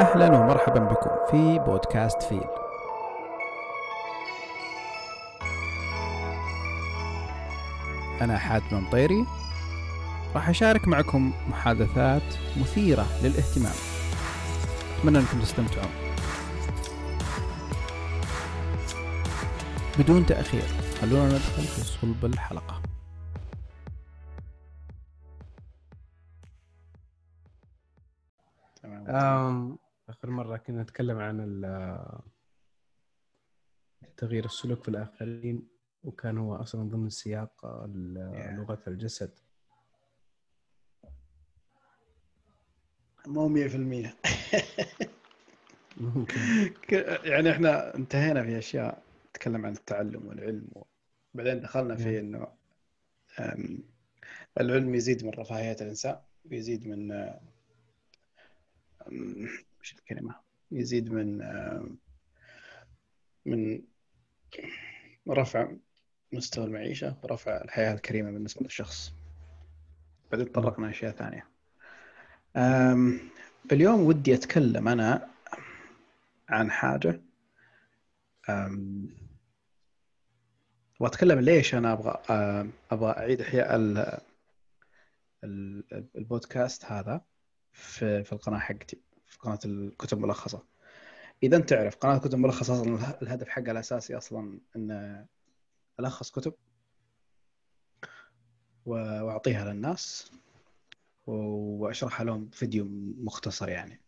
أهلا ومرحبا بكم في بودكاست فيل. أنا حاتم المطيري، راح أشارك معكم محادثات مثيرة للاهتمام، أتمنى أنكم تستمتعون. بدون تأخير خلونا ندخل في صلب الحلقة. آخر مرة كنا نتكلم عن تغيير السلوك في الآخرين، وكان هو أصلاً ضمن سياق لغة الجسد. مو 100% يعني إحنا انتهينا في أشياء، نتكلم عن التعلم والعلم، وبعدين دخلنا في إنه العلم يزيد من رفاهية الإنسان، ويزيد من مش الكلمة، يزيد من رفع مستوى المعيشة، رفع الحياة الكريمة بالنسبة للشخص. بعدين تطرقنا أشياء ثانية. اليوم ودي أتكلم أنا عن حاجة، وأتكلم ليش أنا أبغى أعيد إحياء البودكاست هذا في القناة حقتي، في قناة الكتب ملخصة. إذا أنت تعرف قناة كتب ملخصة، أصلاً الهدف حقها الأساسي أصلاً إن ألخص كتب وأعطيها للناس وأشرحها لهم فيديو مختصر. يعني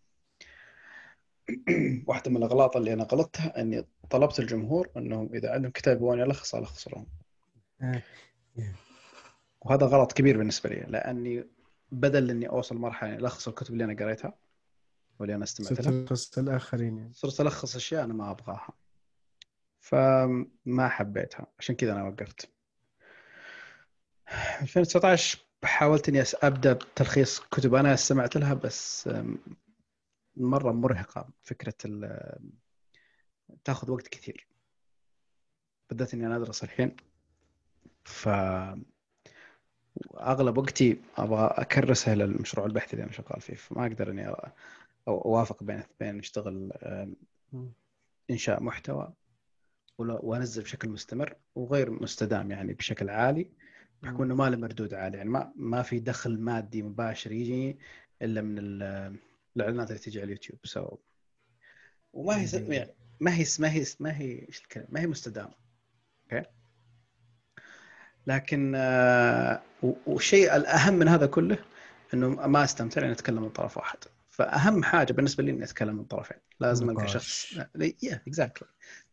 واحدة من الأغلاط اللي أنا غلطتها أني طلبت الجمهور أنهم إذا عندهم كتاب وأنا ألخص لهم، وهذا غلط كبير بالنسبة لي، لأني بدل أني أوصل مرحلة ألخص الكتب اللي أنا قريتها واللي أنا استمعت لها، ألخص الآخرين، يعني صرت ألخص أشياء أنا ما أبغاها، فما حبيتها، عشان كذا أنا وقفت 2019. حاولت أني أبدأ بتلخيص كتب أنا استمعت لها، بس مرة مرهقة فكرة تأخذ وقت كثير، بدأت أني أنا أدرس الحين، وأغلب وقتي أبغى أكرسها للمشروع البحثي اللي أنا شغال فيه، فما أقدر إني أوافق بين أشتغل إنشاء محتوى وأنزل بشكل مستمر وغير مستدام، يعني بشكل عالي، بحكم إنه ما له مردود عالي، يعني ما في دخل مادي مباشر يجي إلا من الإعلانات اللي تيجي على اليوتيوب. وما هي يعني ما هي إيش الكلام، ما هي مستدامة. أوكي، لكن والشيء الأهم من هذا كله أنه ما أستمتع أن أتكلم من طرف واحد، فأهم حاجة بالنسبة لي أن أتكلم من طرفين، لازم ألقى شخص.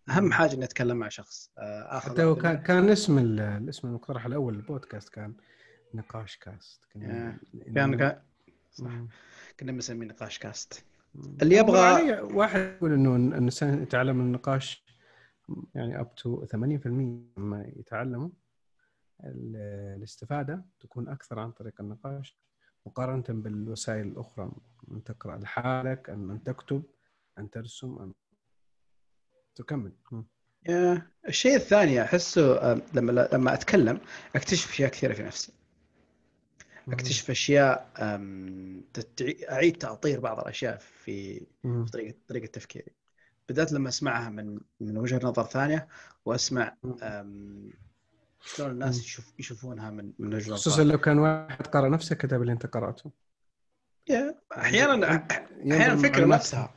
أهم حاجة أن أتكلم مع شخص. حتى كان اسم الاسم المقترح الأول البودكاست كان نقاش كاست، كنا مسميه نقاش كاست. اللي يبغى واحد يقول أنه الإنسان يتعلم النقاش يعني up to 80% ما يتعلمه، الاستفادة تكون أكثر عن طريق النقاش مقارنة بالوسائل الأخرى، أن تقرأ لحالك، أن تكتب، أن ترسم، أن تكمل. الشيء الثاني أحسه لما أتكلم أكتشف أشياء كثيرة في نفسي، أكتشف أشياء، أعيد تعطير بعض الأشياء في طريقة تفكيري، بدأت لما أسمعها من وجهة نظر ثانية، وأسمع شلون الناس يشوفونها من وجهة نظر، خصوصا لو كان واحد قرأ نفسه كتاب اللي أنت قرأته. أحيانا فكرة نفسها،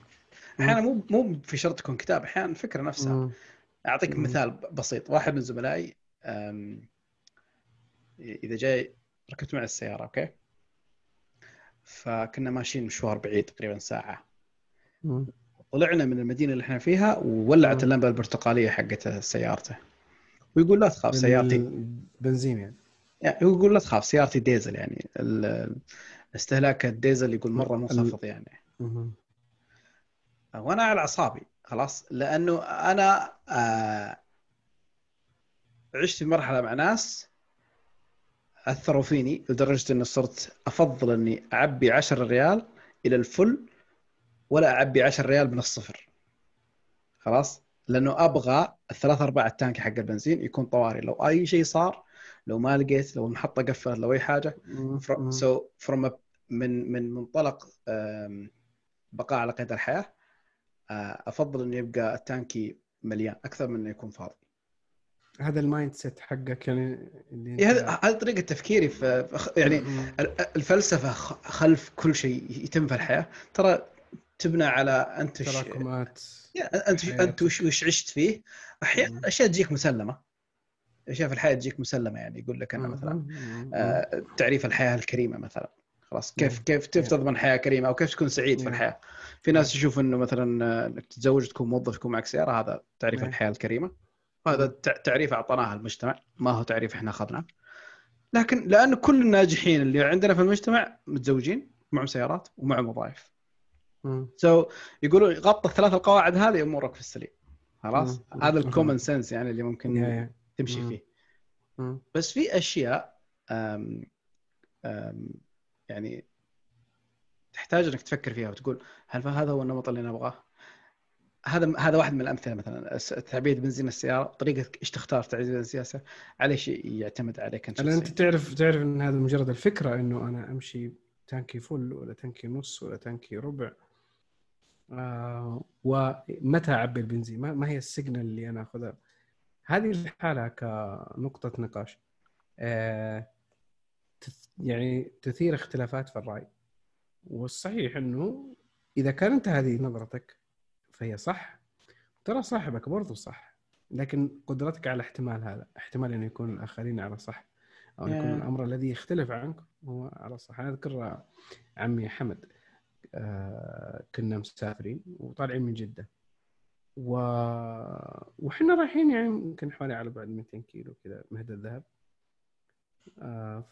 أحيانا مو في شرط تكون كتاب، أحيانا فكرة نفسها. أعطيك مثال بسيط. واحد من زملائي إذا جاي، ركبت معه السيارة، أوكي، فكنا ماشيين مشوار بعيد تقريبا ساعة، طلعنا من المدينة اللي إحنا فيها، وولعت اللمبة البرتقالية حقت سيارته، ويقول لا تخاف سيارتي بنزين، يعني يقول لا تخاف سيارتي ديزل، يعني استهلاك الديزل يقول مرة منخفض يعني. وأنا على أعصابي خلاص، لأنه أنا عشت في مرحلة مع ناس أثروا فيني لدرجة أني صرت أفضل أني أعبي 10 ريال إلى الفل، ولا أعبي 10 ريال من الصفر خلاص، لأنه أبغى 3-4 التانك حق البنزين يكون طواري، لو أي شيء صار، لو ما لقيت، لو المحطة قفلت، لو أي حاجة. من منطلق بقاء على قيد الحياة، أفضل أن يبقى التانكي مليان أكثر من أن يكون فاضي. هذا المايند سيت حقك يعني اللي هذا طريقة تفكيري في يعني الفلسفة خلف كل شيء يتم في الحياة ترى تبنى على أنت تراكمات أنت وش عشت فيه. أحيانا أشياء تجيك مسلمة، أشياء في الحياة تجيك مسلمة، يعني يقول لك أنا مثلا تعريف الحياة الكريمة مثلا خلاص كيف تضمن حياة كريمة أو كيف تكون سعيد في الحياة. في ناس يشوف إنه مثلا إنك تتزوج تكون موظف يكون معك سيارة، هذا تعريف الحياة الكريمة، هذا تعريف أعطناه المجتمع، ما هو تعريف إحنا أخذناه. لكن لأن كل الناجحين اللي عندنا في المجتمع متزوجين معهم سيارات ومعهم وظائف. يقولوا غطى الثلاث القواعد هذه أمورك في السليم خلاص. هذا الكومن سنس يعني اللي ممكن تمشي فيه. بس في أشياء يعني تحتاج انك تفكر فيها وتقول هل هذا هو النمط اللي نبغاه؟ هذا واحد من الامثله، مثلا تعبئه بنزين السياره، طريقه ايش تختار تعبئه السياسه على شيء يعتمد عليك انت. انت تعرف ان هذا مجرد الفكره انه انا امشي تانكي فل ولا تانكي نص ولا تانكي ربع، ومتى اعبي البنزين، ما هي السيجنال اللي انا اخذها. هذه الحاله كنقطه نقاش يعني تثير اختلافات في الرأي. والصحيح أنه إذا كانت هذه نظرتك فهي صح، ترى صاحبك برضو صح، لكن قدرتك على احتمال هذا، احتمال أن يكون الآخرين على صح أو أن يكون الأمر الذي يختلف عنك هو على صح. أنا أذكر عمي حمد كنا مسافرين وطالعين من جدة وحنا رايحين يعني ممكن حوالي على بعد 200 كيلو كذا مهدى الذهب،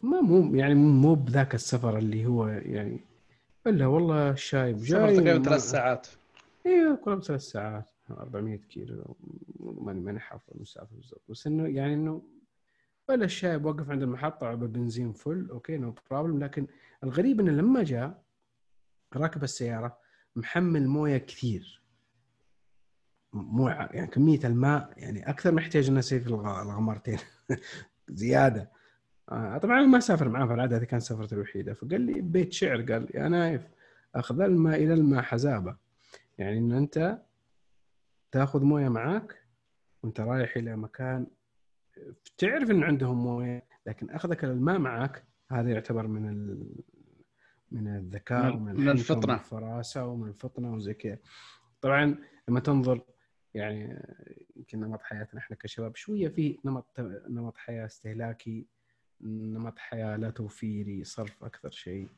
فما مو بذاك السفر اللي هو يعني إلا والله شايب جاي تقريبا 3 ساعات. ايوه تقريبا 3 ساعات 400 كيلو ماني حافظ المسافه بالضبط، بس انه يعني انه ولا الشايب وقف عند المحطه ببنزين فل اوكي نو بروبلم. لكن الغريب انه لما جاء راكب السياره محمل مويه كثير، مو يعني كميه الماء يعني اكثر محتاج الناس في الغمرتين زياده. طبعا ما سافر معاه في العاده، هذه كانت سفرته الوحيده. فقال لي بيت شعر، قال لي انا عارف اخذ الماء الى الماء حزابه، يعني ان انت تاخذ مويه معاك وانت رايح الى مكان تعرف ان عندهم مويه، لكن اخذك الماء معاك هذا يعتبر من الذكاء ومن الفطنه والفراسه ومن الفطنه وزي كذا. طبعا لما تنظر يعني يمكن نمط حياتنا احنا كشباب شويه في نمط حياه استهلاكي، نمط حياة لا توفيري، صرف أكثر شيء،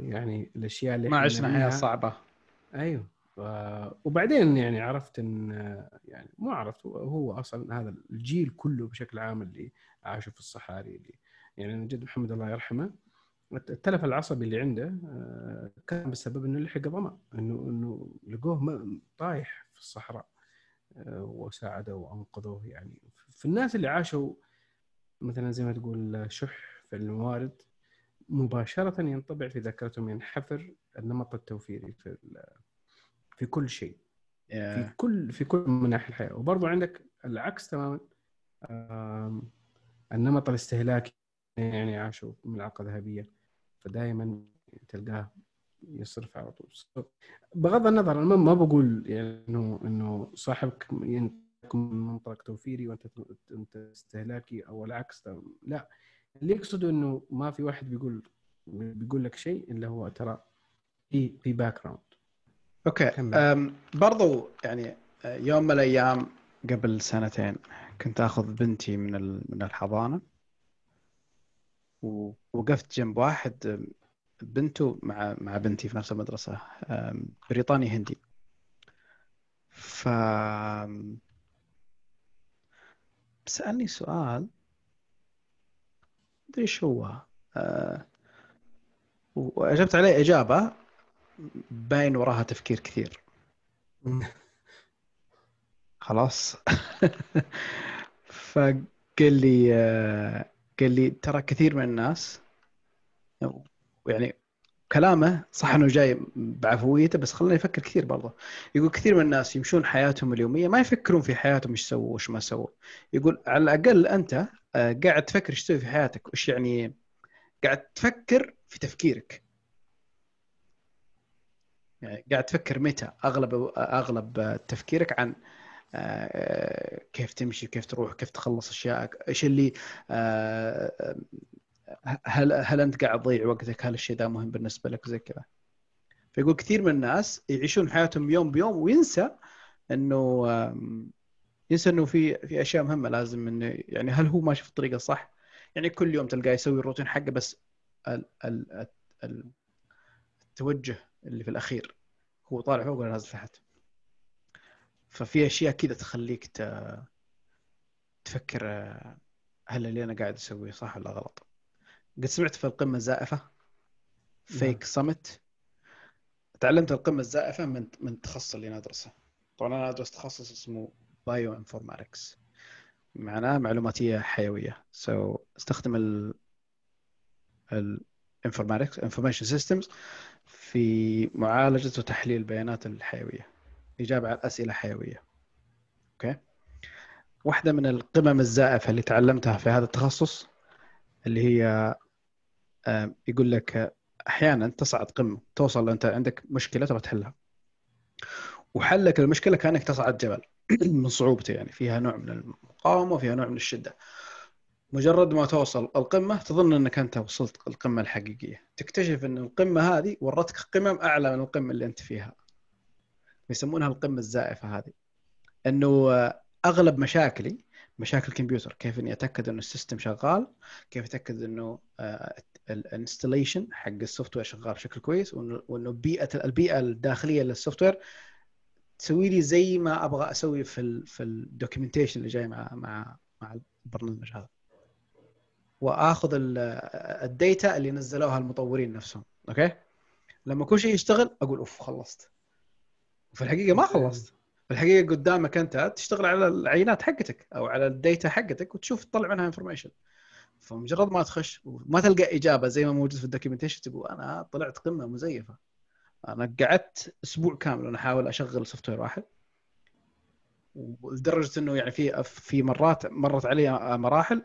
يعني الأشياء اللي ما عشنا حياة صعبة. أيوه وبعدين يعني عرفت أن يعني مو عرفت، هو أصلا هذا الجيل كله بشكل عام اللي عاشوا في الصحاري اللي يعني جد محمد الله يرحمه التلف العصبي اللي عنده كان بسبب أنه لحق ظما، أنه لقوه طايح في الصحراء وساعده وأنقذوه. يعني في الناس اللي عاشوا مثلا زي ما تقول شح في الموارد مباشرة ينطبع في ذاكرتهم، ينحفر النمط التوفيري في كل شيء في كل مناحي الحياة. وبرضو عندك العكس تماما، النمط الاستهلاكي يعني عاشوا من العقد ذهبية، فدائما تلقاه يصرف على طول. بغض النظر أنا ما بقول يعني إنه صاحبك من منطلق توفيري وانت استهلاكي او العكس، لا، اللي يقصده انه ما في واحد بيقول لك شيء الا هو ترى في باك جراوند. اوكي برضو يعني يوم من الايام قبل 2 سنين كنت اخذ بنتي من الحضانه، ووقفت جنب واحد بنته مع بنتي في نفس المدرسه، بريطاني هندي. سألني سؤال مدري شو هو، وأجبت عليه إجابة باين وراها تفكير كثير خلاص فقال لي ترى كثير من الناس يعني كلامه صح انه جاي بعفويته، بس خلاني افكر كثير برضه. يقول كثير من الناس يمشون حياتهم اليوميه ما يفكرون في حياتهم ايش سووا وايش ما سووا. يقول على الاقل انت قاعد تفكر ايش تسوي في حياتك، وايش يعني قاعد تفكر في تفكيرك. يعني قاعد تفكر متى اغلب تفكيرك عن كيف تمشي، كيف تروح، كيف تخلص اشيائك، ايش اللي هل انت قاعد تضيع وقتك، هل الشيء ده مهم بالنسبه لك، زي كذا. فيقول كثير من الناس يعيشون حياتهم يوم بيوم وينسى انه في اشياء مهمه لازم انه، يعني هل هو ماشي في الطريقه الصح؟ يعني كل يوم تلقاه يسوي الروتين حقه، بس التوجه اللي في الاخير هو طالع فوق ولا نازل تحت. ففي اشياء كذا تخليك تفكر هل اللي انا قاعد اسويه صح ولا غلط. قد سمعت في القمه الزائفه فيك سمت؟ تعلمت القمه الزائفه من التخصص اللي انا ادرسه. طبعا انا ادرس تخصص اسمه Bioinformatics، معناه معلوماتيه حيويه. استخدم Informatics Information Systems في معالجة وتحليل البيانات الحيوية، إجابة على الأسئلة الحيوية. أوكي، واحدة من القمم الزائفة اللي تعلمتها في هذا التخصص اللي هي يقول لك أحياناً تصعد قمة، توصل أنت عندك مشكلة تبغى تحلها، وحلك المشكلة كأنك تصعد جبل من صعوبته، يعني فيها نوع من المقاومة وفيها نوع من الشدة. مجرد ما توصل القمة تظن أنك أنت وصلت القمة الحقيقية، تكتشف أن القمة هذه ورتك قمم أعلى من القمة اللي أنت فيها. يسمونها القمة الزائفة هذه. أنه أغلب مشاكلي مشاكل الكمبيوتر، كيف أني أتأكد أنه السيستم شغال، كيف أتأكد أنه الانستليشن حق السوفت وير شغال بشكل كويس، وأنه البيئة الداخلية للسوفت وير تسوي لي زي ما أبغى أسوي في الدوكيومنتيشن اللي جاي مع البرنامج هذا، واخذ الداتا اللي نزلوها المطورين نفسهم. اوكي، لما كل شيء يشتغل اقول اوف خلصت، وفي الحقيقه ما خلصت. في الحقيقه قدامك انت تشتغل على العينات حقتك او على الداتا حقتك وتشوف تطلع منها انفورميشن. فمجرد ما تخش وما تلقى اجابه زي ما موجود في الدوكيومنتيشن تقول انا طلعت قمه مزيفه. انا قعدت اسبوع كامل وانا احاول اشغل سوفت وير واحد، ولدرجه انه يعني في مرات مرت علي مراحل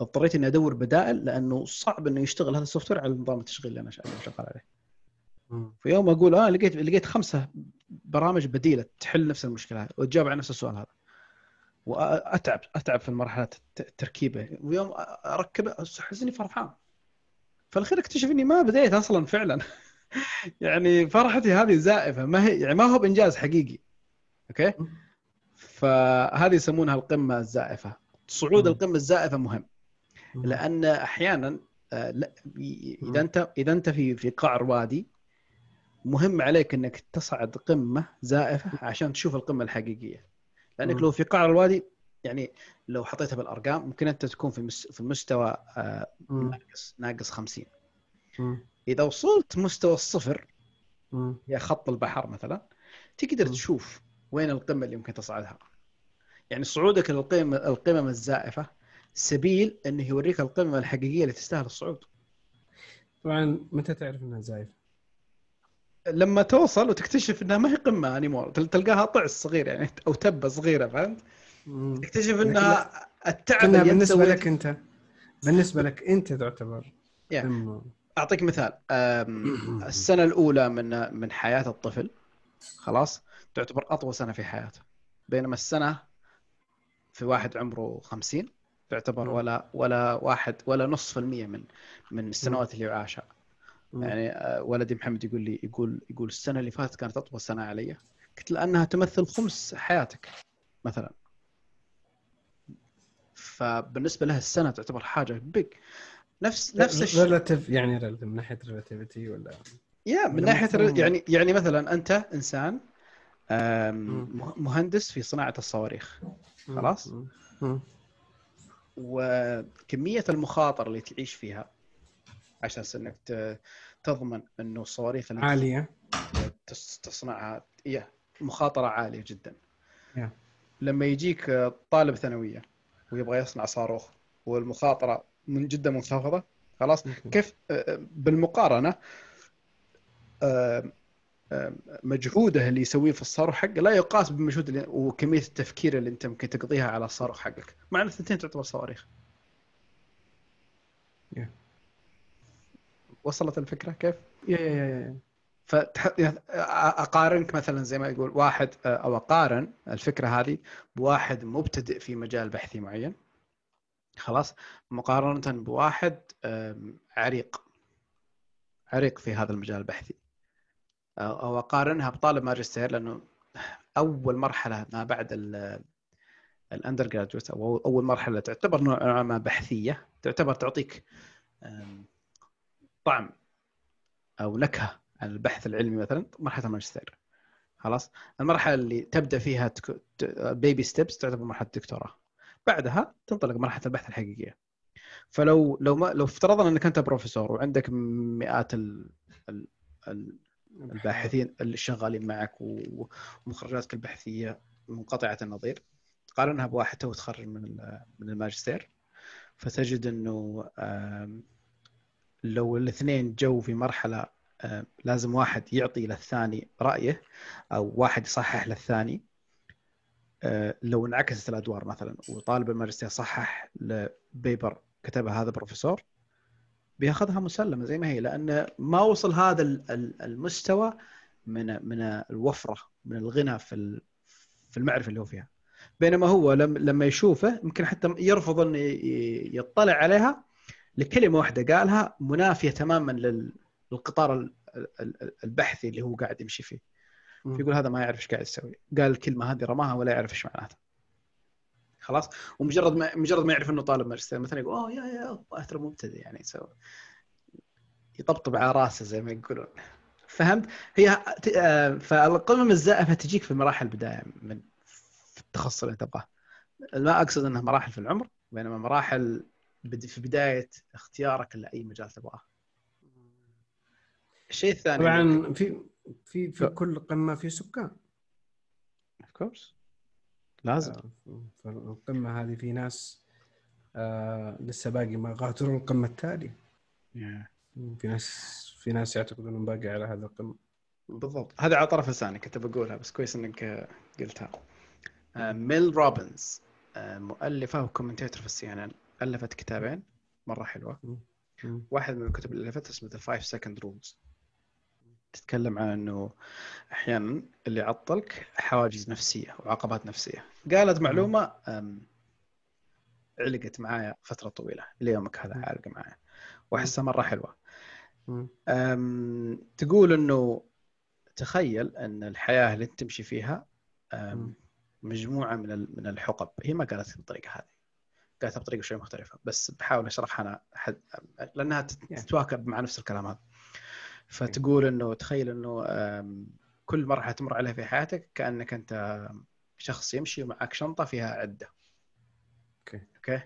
اضطريت اني ادور بدائل، لانه صعب انه يشتغل هذا السوفت وير على نظام التشغيل اللي انا شغال عليه. في يوم اقول لقيت 5 برامج بديله تحل نفس المشكله هذه وتجاوب على نفس السؤال هذا، واتعب في المرحلات التركيبه، ويوم اركبه احس اني فرحان. فالخير اكتشف اني ما بديت اصلا فعلا يعني فرحتي هذه زائفه، ما هي يعني ما هو بانجاز حقيقي. اوكي، فهذه يسمونها القمه الزائفه. صعود القمه الزائفه مهم، لأن أحياناً إذا أنت في قعر وادي، مهم عليك أنك تصعد قمة زائفة عشان تشوف القمة الحقيقية. لأنك لو في قعر الوادي، يعني لو حطيتها بالأرقام ممكن أنت تكون في مستوى ناقص 50. إذا وصلت مستوى 0 يا خط البحر مثلاً، تقدر تشوف وين القمة اللي ممكن تصعدها. يعني صعودك للقمم الزائفة سبيل انه يوريك القمه الحقيقيه اللي تستاهل الصعود. طبعا متى تعرف انها زايفه؟ لما توصل وتكتشف انها ما هي قمه انيمور، تلقاها طعس صغير يعني او تبه صغيره، فهمت؟ تكتشف انها التعب اللي بالنسبه لك انت، تعتبر يعني. اعطيك مثال، السنه الاولى من حياه الطفل خلاص تعتبر اطول سنه في حياته، بينما السنه في واحد عمره 50 تعتبر ولا واحد ولا 0.5% من السنوات اللي عاشها. يعني ولدي محمد يقول لي، يقول السنه اللي فاتت كانت اطول سنه علي. قلت له انها تمثل خمس حياتك مثلا، فبالنسبه لها السنه تعتبر حاجه بيج. نفس الشيء ريلاتيف، يعني من ناحيه ريلاتيفيتي ولا من ناحيه يعني مثلا انت انسان مهندس في صناعه الصواريخ خلاص، وكمية المخاطر اللي تعيش فيها عشان انك تضمن انه الصواريخ اللي عالية تصنعها مخاطرة عالية جدا. لما يجيك طالب ثانوية ويبغى يصنع صاروخ والمخاطرة من جدا منخفضة خلاص، كيف بالمقارنة مجهوده اللي يسويه في الصاروخ حقه لا يقاس بمجهود وكميه التفكير اللي انت ممكن تقضيها على الصاروخ حقك، مع ان الثنتين تعتبر صواريخ. وصلت الفكره كيف؟ فأقارنك مثلا زي ما يقول واحد، أو أقارن الفكرة هذه بواحد مبتدئ في مجال بحثي معين، خلاص، مقارنة بواحد عريق في هذا المجال البحثي، أو أقارنها بطالب ماجستير، لأنه أول مرحلة ما بعد الأندر جرادويت أو أول مرحلة تعتبر نوعا ما بحثية، تعتبر تعطيك طعم أو نكهة عن البحث العلمي، مثلا مرحلة الماجستير، خلاص، المرحلة اللي تبدأ فيها بيبي ستيبس تعتبر مرحلة الدكتوراه، بعدها تنطلق مرحلة البحث الحقيقية. فلو لو افترضنا أنك أنت بروفيسور وعندك مئات الباحثين اللي شغالين معك ومخرجاتك البحثية منقطعة النظير، قارنها بواحد تو تخرج من الماجستير، فتجد أنه لو الاثنين جو في مرحلة لازم واحد يعطي للثاني رأيه أو واحد يصحح للثاني، لو انعكست الأدوار مثلا وطالب الماجستير صحح لبيبر كتبها هذا بروفيسور، بياخذها مسلمة زي ما هي، لأن ما وصل هذا المستوى من الوفرة، من الغنى في المعرفة اللي هو فيها. بينما هو لما يشوفه يمكن حتى يرفض أن يطلع عليها لكلمة واحدة قالها منافية تماما للقطار البحثي اللي هو قاعد يمشي فيه، يقول هذا ما يعرف ايش قاعد يسوي، قال الكلمة هذه رماها ولا يعرف ايش معناتها، خلاص. ومجرد ما يعرف انه طالب ماجستير مثلا يقول اوه يا ترى مبتدئ، يعني يسوي يطبطب على راسه زي ما يقولون، فهمت؟ هي فالقمم الزائفة تجيك في مراحل البداية من التخصص اللي تبغاه. لا اقصد انها مراحل في العمر، بينما مراحل في بداية اختيارك لاي مجال تبغاه. الشيء الثاني طبعا في كل قمة في سكان، of course لازم. في القمة هذه في ناس لسه باقي ما غادروا القمة التالية، في ناس يعتقدون أنهم باقي على هذا القمة بالضبط. هذا على طرف لساني كنت بقولها، بس كويس إنك قلتها. ميل روبنز، مؤلفة وكومنتاتور في CNN، ألفت كتابين مرة حلوة. واحد من الكتب اللي ألفتها اسمه The Five Second Rules، تتكلم عن أنه أحياناً اللي عطلك حواجز نفسية وعقبات نفسية. قالت معلومة علقت معايا فترة طويلة، ليومك هذا عالقة معايا وأحسها مرة حلوة. تقول أنه تخيل أن الحياة اللي تمشي فيها مجموعة من الحقب. هي ما قالت بالطريقة هذه، قالتها بطريقة شوي مختلفة، بس بحاول أشرحها أنا لأنها تتواكب مع نفس الكلام هذا. فتقول أنه تخيل أنه كل مرحلة تمر عليها في حياتك كأنك أنت شخص يمشي ومعك شنطة فيها عدة، أوكي،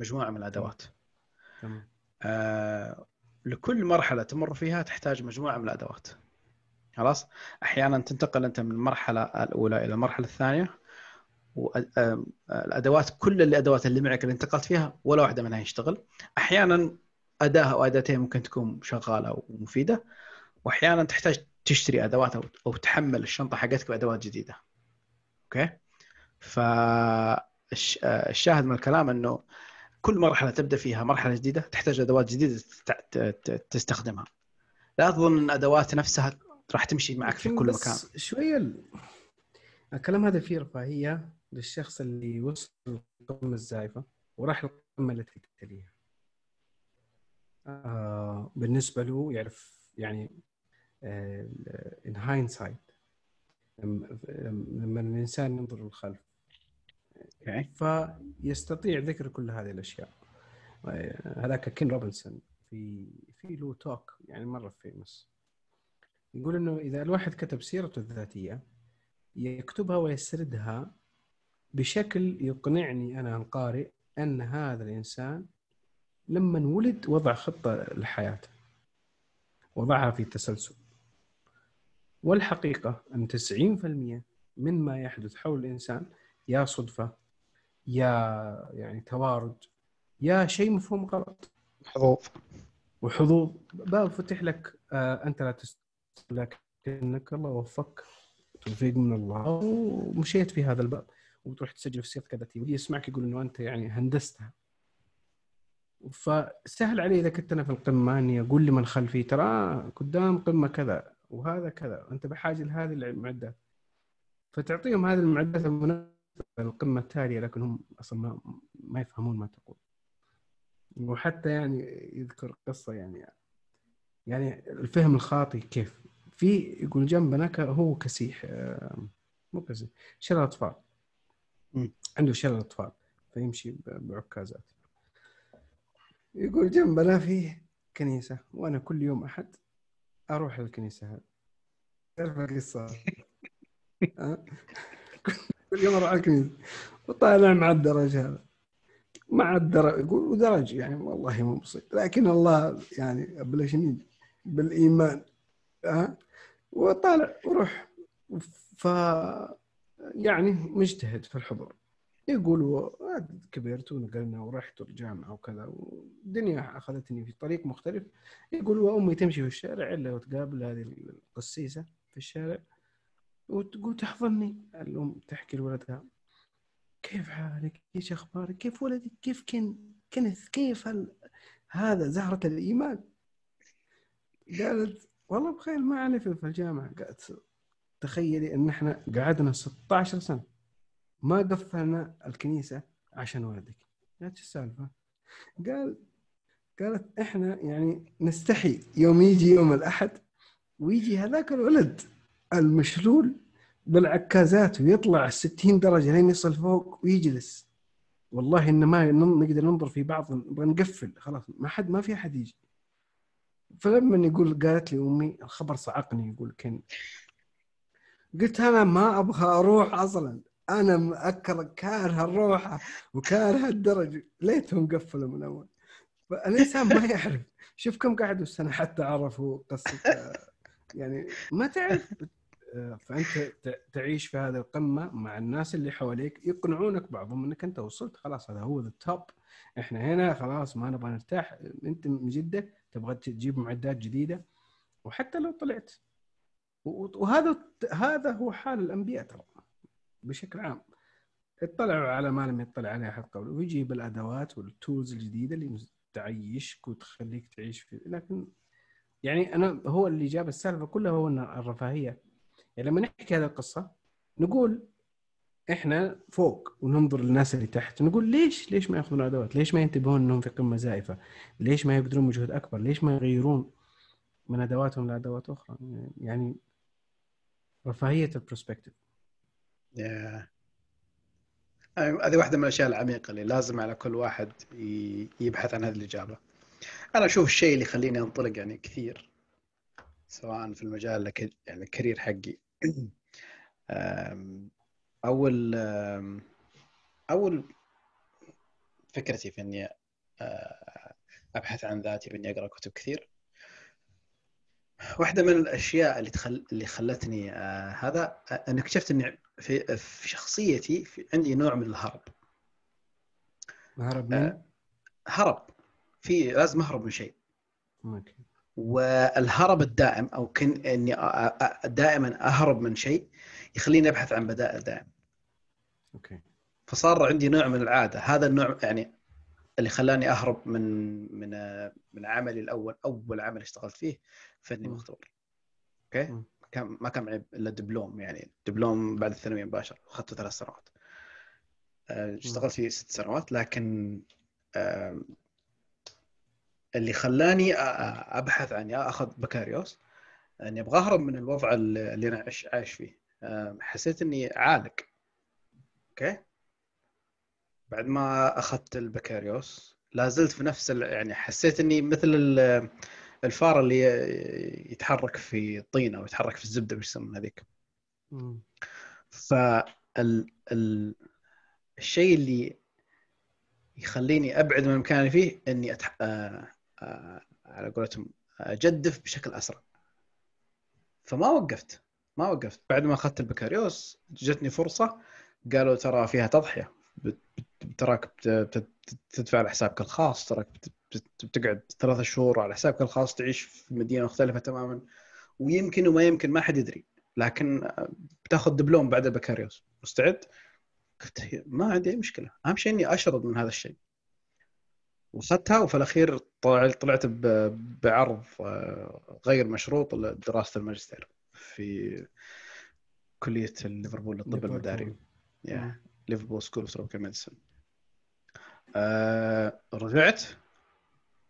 مجموعة من الأدوات. لكل مرحلة تمر فيها تحتاج مجموعة من الأدوات، خلاص. أحيانا تنتقل أنت من المرحلة الأولى إلى المرحلة الثانية، والأدوات كل الأدوات اللي معك اللي انتقلت فيها ولا واحدة منها يشتغل. أحيانا أداة أو أداتين ممكن تكون شغالة ومفيدة، وأحياناً تحتاج تشتري أدوات أو تحمل الشنطة حقتك بأدوات جديدة، أوكي؟ فالشاهد من الكلام أنه كل مرحلة تبدأ فيها مرحلة جديدة تحتاج أدوات جديدة تستخدمها. لا أظن أن أدوات نفسها راح تمشي معك في كل مكان. شوية الكلام هذا فيه رفاهية للشخص اللي وصل للقمة الزائفة وراح للقمة التي تتليها. بالنسبة له يعرف، يعني in hindsight، لما الإنسان ينظر للخلف فيستطيع ذكر كل هذه الأشياء. هذاك كين روبنسون في له توك يعني مرة فيمس، يقول إنه إذا الواحد كتب سيرته الذاتية يكتبها ويسردها بشكل يقنعني أنا القارئ أن هذا الإنسان لما انولد وضع خطة للحياة، وضعها في تسلسل، والحقيقة أن 90% من ما يحدث حول الإنسان يا صدفة، يا يعني توارد، يا شيء مفهوم غلط، وحظوظ. باب فتح لك أنت لا تستطيع، لكنك الله وفقك توفيق من الله ومشيت في هذا الباب، وتروح تسجل في سيرتك الذاتية، واللي يسمعك يقول إنه أنت يعني هندستها. فسهل علي إذا كنت أنا في القمة أني أقول لمن خلفي ترى قدام قمة كذا، وهذا كذا، انت بحاجه لهذه المعدات، فتعطيهم هذه المعدات المناسبه للقمه التاليه، لكن هم اصلا ما يفهمون ما تقول. وحتى يعني يذكر قصه يعني الفهم الخاطئ كيف، في يقول جنبنا هو كسيح، مو كسيح، شلل اطفال، عنده شلل اطفال فيمشي بعكازات. يقول جنبنا في كنيسه وانا كل يوم احد اروح الكنيسه هذه، تعرف القصه كل يوم اروح الكنيسه وطالع مع الدرج هذا، مع الدرج، يقول ودرج يعني والله مو بسيط، لكن الله يعني ابلشني بالايمان، وطالع وروح، ف يعني مجتهد في الحضور، يقول كبرت ونقلنا ورحت الجامعة وكذا والدنيا أخذتني في طريق مختلف. يقول وأمي تمشي في الشارع إلا وتقابل هذه القسيسة في الشارع وتقول تحضني. الأم تحكي لولدها كيف حالك، إيش أخبارك، كيف ولدك، كيف كنث، كيف هذا زهرة الإيمان. قالت والله بخير، ما أعرف في الجامعة. قالت تخيلي أن إحنا قعدنا 16 سنة ما قفلنا الكنيسة عشان ولدك. قالت السالفة؟ قالت إحنا يعني نستحي يوم يجي يوم الأحد ويجي هذاك الولد المشلول بالعكازات ويطلع 60 درجة لين يصل فوق ويجلس. والله إن ما نقدر ننظر في بعض، نقفل خلاص، ما في أحد يجي. فلما يقول قالت لي أمي الخبر صعقني، يقول قلت أنا ما أبغى أروح أصلاً، أنا مأكر كاره الروحة وكاره الدرجة، ليتهم قفلوا من أول. فالإنسان ما يعرف، شوف كم قعدوا السنة حتى عرفوا قصة، يعني ما تعرف. فأنت تعيش في هذه القمة مع الناس اللي حواليك، يقنعونك بعضهم أنك أنت وصلت خلاص، هذا هو التوب، إحنا هنا خلاص ما نبغى نرتاح. أنت من جدة تبغى تجيب معدات جديدة، وحتى لو طلعت، وهذا هو حال الأنبياء ترى بشكل عام، اطلعوا على ما لم يطلع عليه أحد قبله، ويجيب الأدوات والتولز الجديدة اللي تعيشك وتخليك تعيش في. لكن يعني أنا هو اللي جاب السالفة كلها هو الرفاهية. يعني لما نحكي هذه القصة نقول إحنا فوق وننظر للناس اللي تحت، نقول ليش ما يأخذون أدوات، ليش ما ينتبهون أنهم في قمة زائفة، ليش ما يبذلون مجهود أكبر، ليش ما يغيرون من أدواتهم لأدوات أخرى. يعني رفاهية البروسبكتيف. هذه واحدة من الأشياء العميقة اللي لازم على كل واحد يبحث عن هذه الإجابة. أنا أشوف الشيء اللي يخليني أنطلق يعني كثير، سواء في المجال يعني الكارير حقي، أول فكرتي في إني أبحث عن ذاتي بإني أقرأ كتب كثير. واحدة من الأشياء اللي خلتني هذا، أنا اكتشفت إني في شخصيتي عندي نوع من الهرب. هرب من؟ هرب، في لازم أهرب من شيء. أوكي. والهرب الدائم أو إني دائما أهرب من شيء يخليني أبحث عن بدائل دائم. أوكي. فصار عندي نوع من العادة، هذا النوع يعني اللي خلاني أهرب من عملي الأول، أول عمل اشتغلت فيه فني مختبر. أوكي. ما كان معي إلا دبلوم، يعني دبلوم بعد الثانوية مباشرة، أخذته 3 سنوات، اشتغلت فيه 6 سنوات. لكن اللي خلاني أبحث عن أخذ بكالوريوس أني أبغى أهرب من الوضع اللي أنا عايش فيه. حسيت أني عالق. أوكي. بعد ما أخذت البكالوريوس لازلت في نفس يعني حسيت أني مثل الفار اللي يتحرك في الطينة ويتحرك في الزبدة، مش يسمونها هذيك. فالشيء اللي يخليني أبعد من مكاني فيه أني على قولتهم أجدف بشكل أسرع. فما وقفت ما وقفت. بعد ما أخذت البكالوريوس جتني فرصة، قالوا ترى فيها تضحية، تراك تدفع على حسابك الخاص، تراك بتقعد 3 شهور على حسابك الخاص، تعيش في مدينة مختلفة تماما، ويمكن وما يمكن ما حد يدري، لكن بتاخذ دبلوم بعد البكالوريوس. مستعد؟ قلت ما عندي أي مشكلة، أهم شيء إني أشرد من هذا الشيء. وصدتها، وفي الأخير طلعت بعرض غير مشروط لدراسة الماجستير في كلية ليفربول للطب المداري، ليفربول سكول أوف تروبيكال ميديسن. رجعت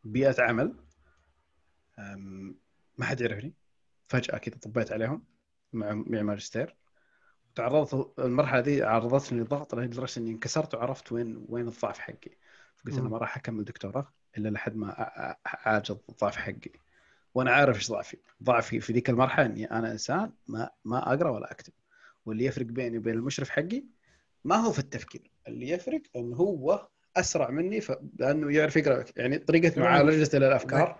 بيئة عمل ما حد يعرفني، فجأة كده طبيت عليهم مع ماجستير. تعرضت المرحلة دي، عرضتني ضغط لدرجة إني انكسرت وعرفت وين الضعف حقي. قلت أنا ما راح أكمل دكتوراه إلا لحد ما أعالج الضعف حقي، وأنا عارف إيش ضعفي. ضعفي في ذيك المرحلة إني أنا إنسان ما أقرأ ولا أكتب، واللي يفرق بيني وبين المشرف حقي ما هو في التفكير، اللي يفرق إنه هو أسرع مني لأنه يعرف يقرأ. يعني طريقة معالجته للأفكار.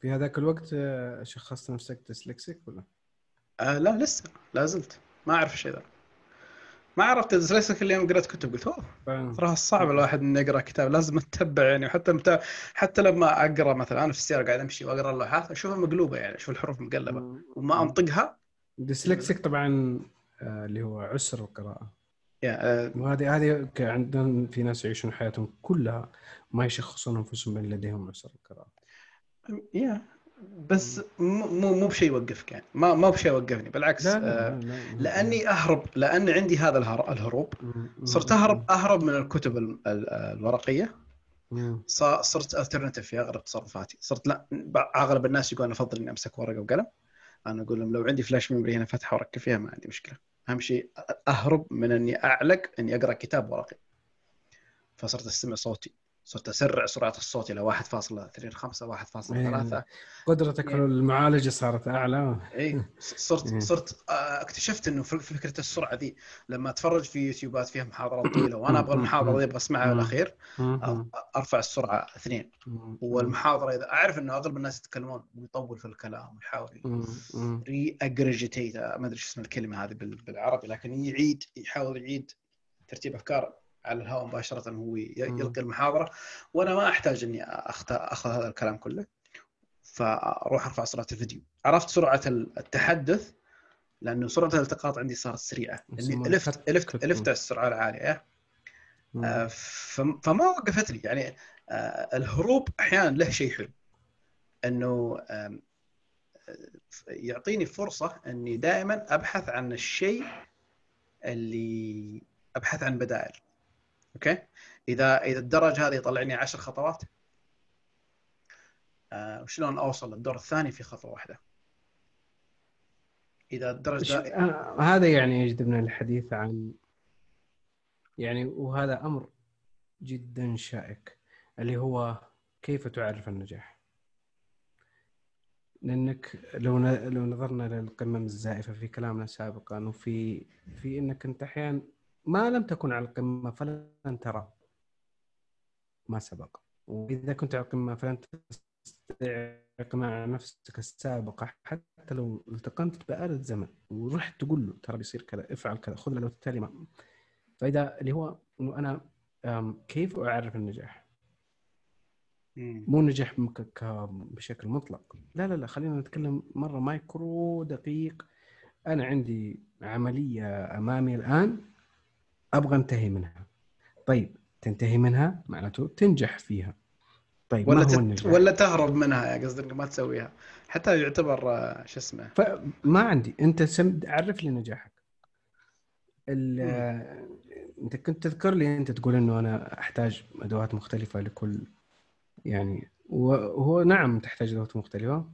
في هذاك الوقت شخصت نفسك ديسلكسيك ولا؟ لا، لسه لازلت ما أعرف الشيء ذا. ما عرفت ديسلكسيك اللي يوم قرأت كتب قلت ترى صعب الواحد إنه يقرأ كتاب، لازم أتبع يعني. حتى لما أقرأ مثلا أنا في السيارة قاعد أمشي وأقرأ اللوحات أشوفها مقلوبة، يعني أشوف الحروف مقلبة وما أنطقها. ديسلكسيك طبعا اللي هو عسر القراءة. وهذه عندنا في ناس يعيشون حياتهم كلها ما يشخصون أنفسهم من لديهم عسر القراءة. بس مو بشيء يوقفك يعني، ما بشيء يوقفني بالعكس. لا. لأني أهرب، لأن عندي هذا الهروب. صرت أهرب من الكتب الورقية. صرت ألترناتيف في أغلب تصرفاتي. صرت لا، أغلب الناس يقولون أفضل إني أمسك ورقة وقلم، أنا أقول لهم لو عندي فلاش ميموري هنا فتحة وركب فيها ما عندي مشكلة. أهم شيء أهرب من إني أعلق إني أقرأ كتاب ورقي. فصرت أستمع صوتي، صرت أسرع سرعة الصوت إلى 1.35 1.3. قدرتك على المعالجة صارت أعلى. صرت اكتشفت إنه فكرة السرعة ذي لما أتفرج في يوتيوبات فيها محاضرات طويلة وأنا أبغى المحاضرة ذي أبغى أسمعها الأخير، أرفع السرعة 2. والمحاضرة إذا أعرف إنه أغلب الناس يتكلمون ويطول في الكلام ويحاول ريأجرجيتيت، ما أدري شو اسم الكلمة هذه بالعربي، لكن يحاول يعيد ترتيب أفكاره على الهواء مباشرة. هو يلقي المحاضرة وأنا ما أحتاج إني أخذ هذا الكلام كله، فأروح أرفع سرعة الفيديو. عرفت سرعة التحدث لأنه سرعة الالتقاط عندي صارت سريعة، إني ألفت السرعة العالية. فما وقفت لي يعني. الهروب أحيانا له شيء حلو، إنه يعطيني فرصة إني دائما أبحث عن الشيء اللي أبحث عن بدائل. اوكي، اذا الدرج هذا يطلعني 10 خطوات، شلون اوصل للدور الثاني في خطوه واحده؟ اذا الدرج هذا يعني يجذبنا للحديث عن يعني، وهذا امر جدا شائك اللي هو كيف تعرف النجاح. لانك لو نظرنا للقمم الزائفه في كلامنا سابقا، وفي انك انت احيانا ما لم تكن على القمة فلن ترى ما سبق، وإذا كنت على القمة فلن تستطيع إقناع نفسك السابقة. حتى لو التقنت بآلة زمن ورحت تقول له ترى بيصير كذا، افعل كذا، خذ الأدوات التالية ما. فإذا اللي هو إنه أنا كيف أعرف النجاح؟ مو نجاح بشكل مطلق، لا خلينا نتكلم مرة مايكرو دقيق. أنا عندي عملية أمامي الآن أبغى أنتهي منها. طيب تنتهي منها معناته تنجح فيها. طيب ولا تهرب منها، يا قصدي ما تسويها حتى يعتبر شو اسمه. فما عندي، أنت عرف لي نجاحك. أنت كنت تذكر لي أنت تقول إنه أنا أحتاج أدوات مختلفة لكل يعني، وهو نعم تحتاج أدوات مختلفة،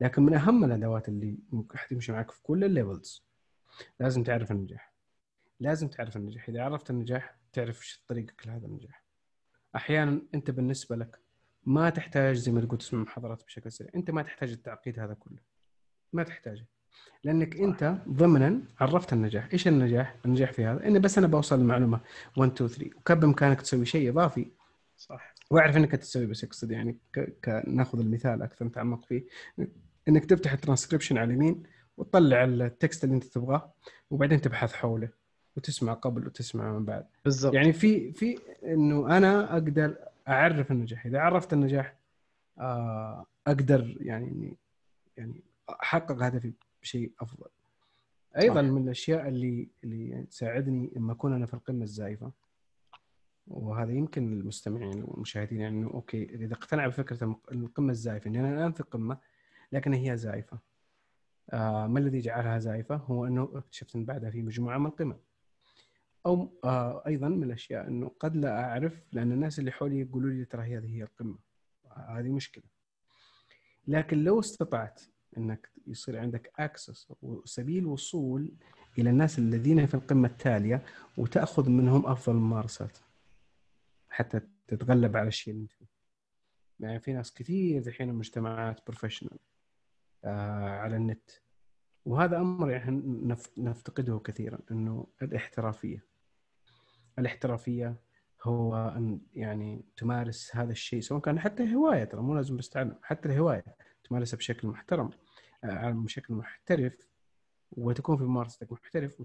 لكن من أهم الأدوات اللي ممكن حتمشي معك في كل الليفلز لازم تعرف النجاح. إذا عرفت النجاح تعرف إيش طريقك لهذا النجاح. أحياناً أنت بالنسبة لك ما تحتاج زي ما تقول تسمع محاضرات بشكل سريع، أنت ما تحتاج التعقيد هذا كله، ما تحتاجه، لأنك أنت ضمناً عرفت النجاح. إيش النجاح؟ النجاح في هذا إنه بس أنا بوصل المعلومة 1 2 3، وكان بإمكانك تسوي شيء إضافي. صح، وأعرف إنك تسوي، بس أقصد يعني نأخذ المثال أكثر نتعمق فيه، إنك تفتح الترانسكريبشن على اليمين وتطلع التكست اللي أنت تبغاه، وبعدين تبحث حوله وتسمع قبل وتسمع من بعد. بالضبط. يعني في إنه أنا أقدر أعرف النجاح. إذا عرفت النجاح أقدر يعني أحقق هدفي بشيء أفضل. أيضاً من الأشياء اللي تساعدني لما أكون أنا في القمة الزائفة وهذا يمكن للمستمعين والمشاهدين يعني انه اوكي اذا اقتنع بفكره القمه الزائفه، ان انا الان في القمه لكن هي زائفه. ما الذي جعلها زائفه؟ هو انه اكتشفت ان بعدها في مجموعه من القمم. او ايضا من الاشياء انه قد لا اعرف لان الناس اللي حولي يقولوا لي ترى هذه هي القمه، هذه مشكله. لكن لو استطعت انك يصير عندك اكسس وسبيل وصول الى الناس الذين في القمه التاليه وتاخذ منهم افضل الممارسات حتى تتغلب على الشيء اللي انت فيه. يعني في ناس كثير الحين مجتمعات بروفيشنال على النت، وهذا امر يعني نفتقده كثيرا، انه الاحترافيه. الاحترافيه هو ان يعني تمارس هذا الشيء سواء كان حتى هوايه، ترى مو لازم بس تعلم، حتى الهوايه تمارسها بشكل محترم بشكل محترف، وتكون في ممارستك محترف،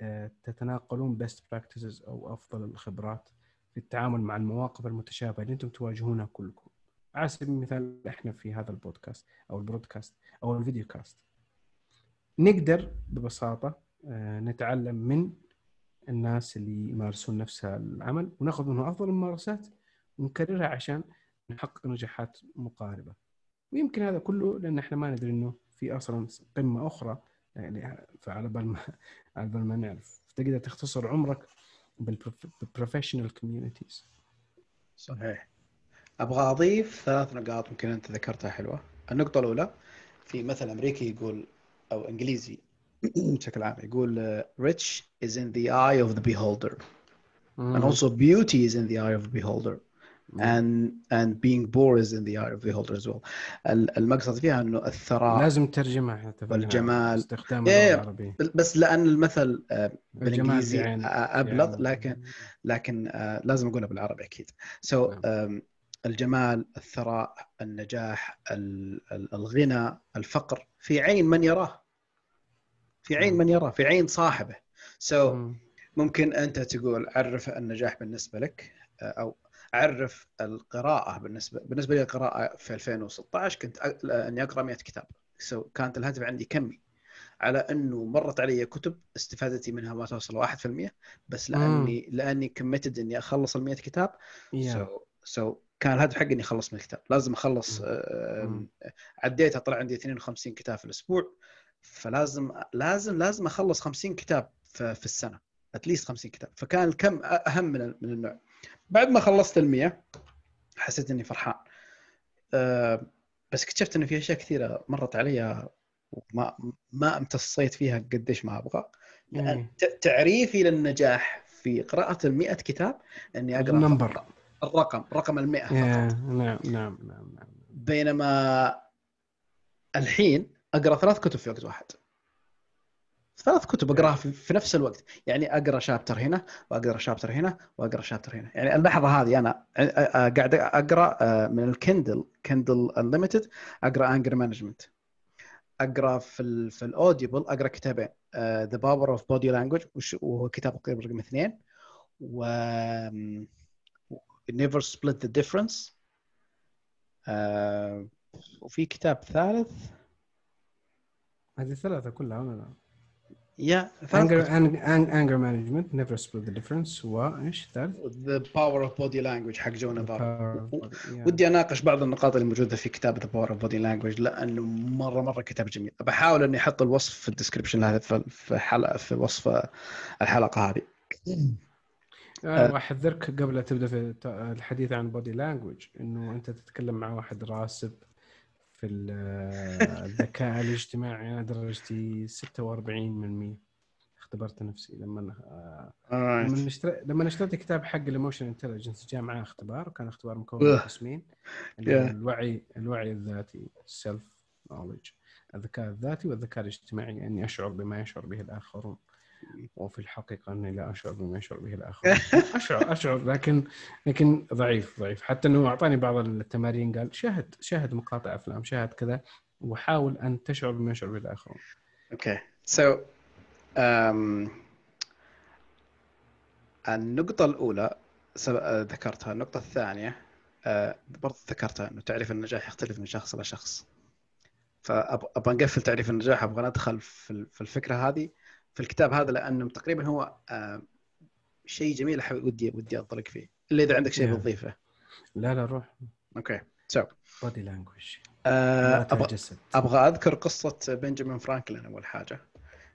وتتناقلون best practices او افضل الخبرات في التعامل مع المواقف المتشابهه اللي انتم تواجهونها كلكم. على سبيل المثال احنا في هذا البودكاست او البرودكاست او الفيديو كاست نقدر ببساطه نتعلم من الناس اللي يمارسون نفس العمل وناخذ منهم افضل الممارسات ونكررها عشان نحقق نجاحات مقاربه. ويمكن هذا كله لان احنا ما ندري انه في اصلا قمه اخرى، يعني فعلى بال ما نعرف تقدر تختصر عمرك بالبروفيشنال كوميونيتيز. صحيح. ابغى اضيف 3 نقاط ممكن انت ذكرتها حلوه. النقطه الاولى في مثل امريكي يقول او انجليزي بشكل عام يقول rich is in the eye of the beholder and also beauty is in the eye of the beholder and being poor is in the eye of the beholder as well. المقصد فيها انه الثراء لازم ترجمها والجمال استخدام العربي بس لان المثل بالانجليزي يعني ابلغ يعني. لكن لازم اقولها بالعربي اكيد. سو الجمال، الثراء، النجاح، الغنى، الفقر في عين من يراه، في عين صاحبه. سو ممكن أنت تقول عرف النجاح بالنسبة لك، أو عرف القراءة بالنسبة لي. القراءة في 2016 كنت أني أقرأ 100 كتاب. سو كانت الهدف عندي كمي، على أنه مرت علي كتب استفادتي منها ما توصل 1%، بس لأني كميتد أني أخلص 100 كتاب. سو كان الهدف حقي اني اخلص من الكتاب، لازم اخلص. عديتها، طلع عندي 52 كتاب في الاسبوع، فلازم لازم لازم اخلص 50 كتاب في السنه، اتليست 50 كتاب. فكان الكم اهم من النوع. بعد ما خلصت 100 حسيت اني فرحان، بس اكتشفت انه في اشياء كثيره مرت علي وما امتصيت فيها قديش ما ابغى. لان تعريفي للنجاح في قراءه 100 كتاب اني اقرا نمبر الرقم 100 فقط. نعم. بينما الحين أقرأ 3 كتب في وقت واحد، 3 كتب أقرأها في نفس الوقت. يعني أقرأ شابتر هنا وأقرأ شابتر هنا وأقرأ شابتر هنا. يعني اللحظة هذه أنا قاعد أقرأ من الكندل Unlimited، أقرأ Anger Management، أقرأ في الأوديبل أقرأ كتابين، The Power of Body Language وهو كتاب قريب رقم 2، و Never Split the Difference، وفي كتاب ثالث. هذه 3 كلها ولا؟ يا Anger Management، Never Split the Difference، وإيش ثالث؟ The Power of Body Language حق جو نافارو. ودي أناقش بعض النقاط الموجودة في كتاب The Power of Body Language لأنه مرة كتاب جميل. بحاول إني أحط الوصف في الديسكريبشن هذا في وصف الحلقة هذه. أحذرك قبل لا تبدأ في الحديث عن body language إنه أنت تتكلم مع واحد راسب في الذكاء الاجتماعي. أنا درجتي 46%. اختبرت نفسي لما اشتريت كتاب حق الإيموشن إنتليجنس، جاء معاه اختبار، وكان اختبار مكون من قسمين، الوعي الذاتي self knowledge، الذكاء الذاتي، والذكاء الاجتماعي، أني يعني أشعر بما يشعر به الآخرون. وفي الحقيقة أني لا أشعر بما يشعر به الآخر. أشعر لكن ضعيف. حتى أنه أعطاني بعض التمارين، قال شاهد مقاطع أفلام، شاهد كذا، وحاول أن تشعر بما يشعر به الآخرون. Okay. So النقطة الأولى ذكرتها. النقطة الثانية برضو ذكرتها، أنه تعريف النجاح يختلف من شخص إلى شخص. فأبغى نقفل تعريف النجاح، أبغى ندخل في الفكرة هذه في الكتاب هذا، لأنه تقريبا هو شيء جميل ودي أطرق فيه إلا إذا عندك شيء بتضيفه. لا روح. أوكي. سو. Body language. أبغى أذكر قصة بنجامين فرانكلين أول حاجة.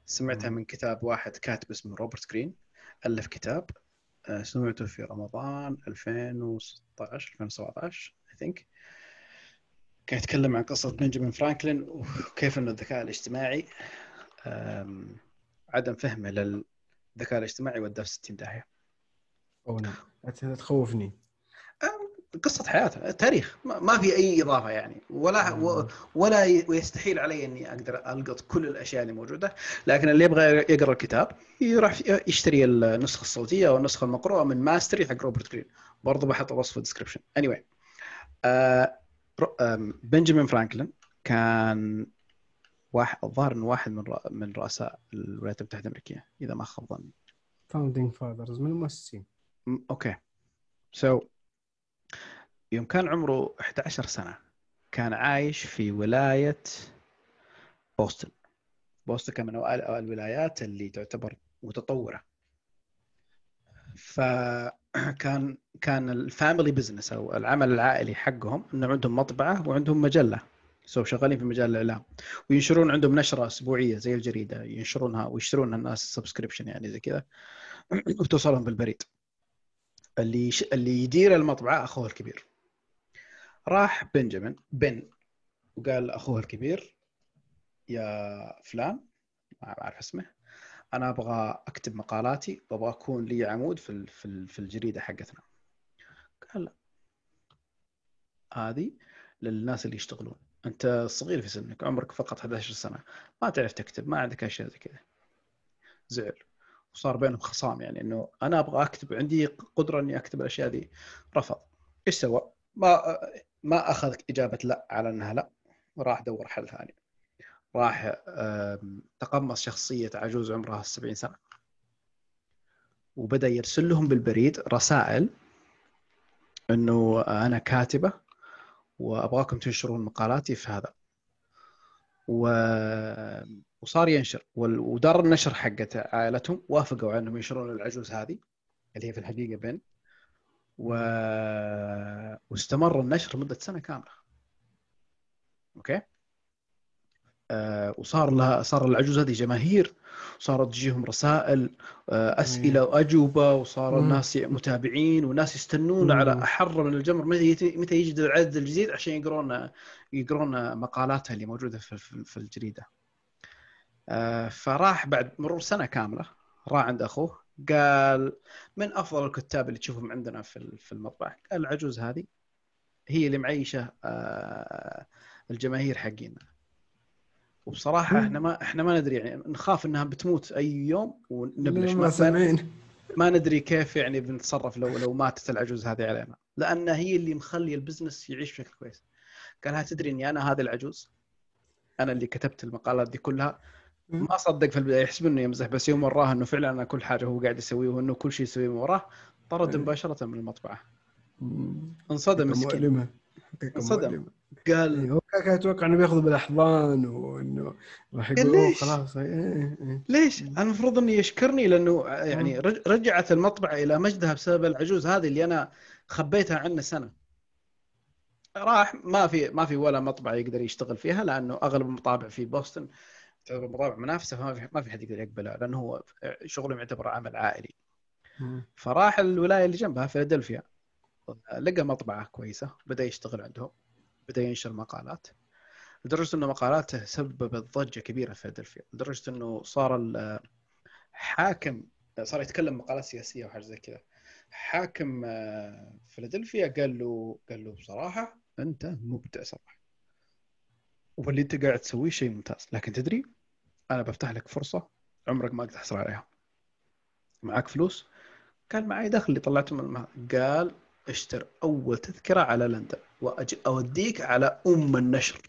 سمعتها من كتاب واحد كاتب اسمه روبرت جرين. ألف كتاب. سمعته في رمضان 2016 2017 I think. كان يتكلم عن قصة بنجامين فرانكلين وكيف إنه الذكاء الاجتماعي عدم فهمه للذكاء الاجتماعي وداه في 60 داهية. أو نعم. هذا تخوفني. قصة حياتها تاريخ ما في أي إضافة يعني ولا ويستحيل علي إني أقدر ألقط كل الأشياء اللي موجودة، لكن اللي يبغى يقرأ الكتاب يروح يشتري النسخة الصوتية أو النسخة المقروءة من ماستري حق روبرت جرين، برضو بحط وصف الديسكريبشن. anyway بنجامين فرانكلين كان واحد الظاهر إنه واحد من رؤساء الولايات المتحدة الأمريكية إذا ما خاب ظني. founding fathers من المؤسسين. أوكي. so يوم كان عمره 11 سنة كان عايش في ولاية بوسطن. بوسطن كان من الولايات اللي تعتبر متطورة. فكان الفاميلي بزنس أو العمل العائلي حقهم إنه عندهم مطبعة وعندهم مجلة. شغالين في مجال الإعلام وينشرون عندهم نشرة أسبوعية زي الجريدة ينشرونها ويشترونها الناس سبسكريبشن يعني زي كذا وتوصلهم بالبريد. اللي يدير المطبعة أخوه الكبير. راح بنجامين وقال أخوه الكبير يا فلان ما أعرف اسمه أنا أبغى أكتب مقالاتي وأبغى أكون لي عمود في الجريدة حقتنا. قال لا هذه للناس اللي يشتغلون، أنت صغير في سنك عمرك فقط 11 سنة ما تعرف تكتب ما عندك أشياء زي كذا. زعل وصار بينهم خصام يعني إنه أنا أبغى أكتب عندي قدرة إني أكتب الأشياء دي. رفض. إيش سوى؟ ما أخذ إجابة لا على أنها لا، راح دور حل ثاني. راح تقمص شخصية عجوز عمرها 70 سنة وبدأ يرسل لهم بالبريد رسائل إنه أنا كاتبة وأبغاكم تنشرون مقالاتي في هذا. وصار ينشر ودار النشر حقت عائلتهم وافقوا على انهم ينشرون العجوز هذه اللي هي في الحقيقه بن واستمر النشر مده سنه كامله. اوكي. صار العجوز هذه جماهير وصارت تجيهم رسائل اسئله واجوبه وصار الناس متابعين وناس يستنون على احر من الجمر متى يجي العدد الجديد عشان يقرون مقالاتها اللي موجوده في الجريده. فراح بعد مرور سنة كاملة راح عند أخوه قال من أفضل الكتاب اللي تشوفهم عندنا في المطبعة. قال العجوز هذه هي اللي معيشة الجماهير حقينا وبصراحة إحنا ما ندري يعني نخاف إنها بتموت أي يوم ونبلش ما ندري كيف يعني بنتصرف لو ماتت العجوز هذه علينا لأن هي اللي مخلي البزنس يعيش بشكل كويس. قال ها تدري إني أنا هذه العجوز أنا اللي كتبت المقالات دي كلها. ما صدق في البداية يحسب إنه يمزح بس يوم وراه إنه فعلا أنا كل حاجة هو قاعد يسويه وإنه كل شيء يسويه وراه طرد مباشرة من المطبعة. انصدم مسكين. انصدم. قال هو كان يتوقع إنه بيأخذ بالأحضان وإنه راح يقولوا خلاص. ليش؟ المفروض إنه يشكرني لأنه يعني رجعت المطبعة إلى مجدها بسبب العجوز هذه اللي أنا خبيتها عنه سنة. راح ما في ولا مطبعة يقدر يشتغل فيها لأنه أغلب المطابع في بوسطن تعتبر مطابع منافسة فما في حد يقدر يقبلها لأنه هو شغله يعتبر عمل عائلي. فراح الولاية اللي جنبها فيلادلفيا لقى مطبعة كويسة بدأ يشتغل عندهم بدأ ينشر مقالات لدرجة إنه مقالاته سببت ضجة كبيرة في فيلادلفيا لدرجة إنه صار الحاكم صار يتكلم مقالات سياسية وحاجة زي كذا. حاكم فيلادلفيا قال له بصراحة أنت مبدع صراحة واللي أنت قاعد تسويه شيء ممتاز لكن تدري أنا بفتح لك فرصة عمرك ما تحصل عليها. معك فلوس؟ قال معي دخل اللي طلعته من المهر. قال اشتر أول تذكرة على لندن وأوديك على أم النشر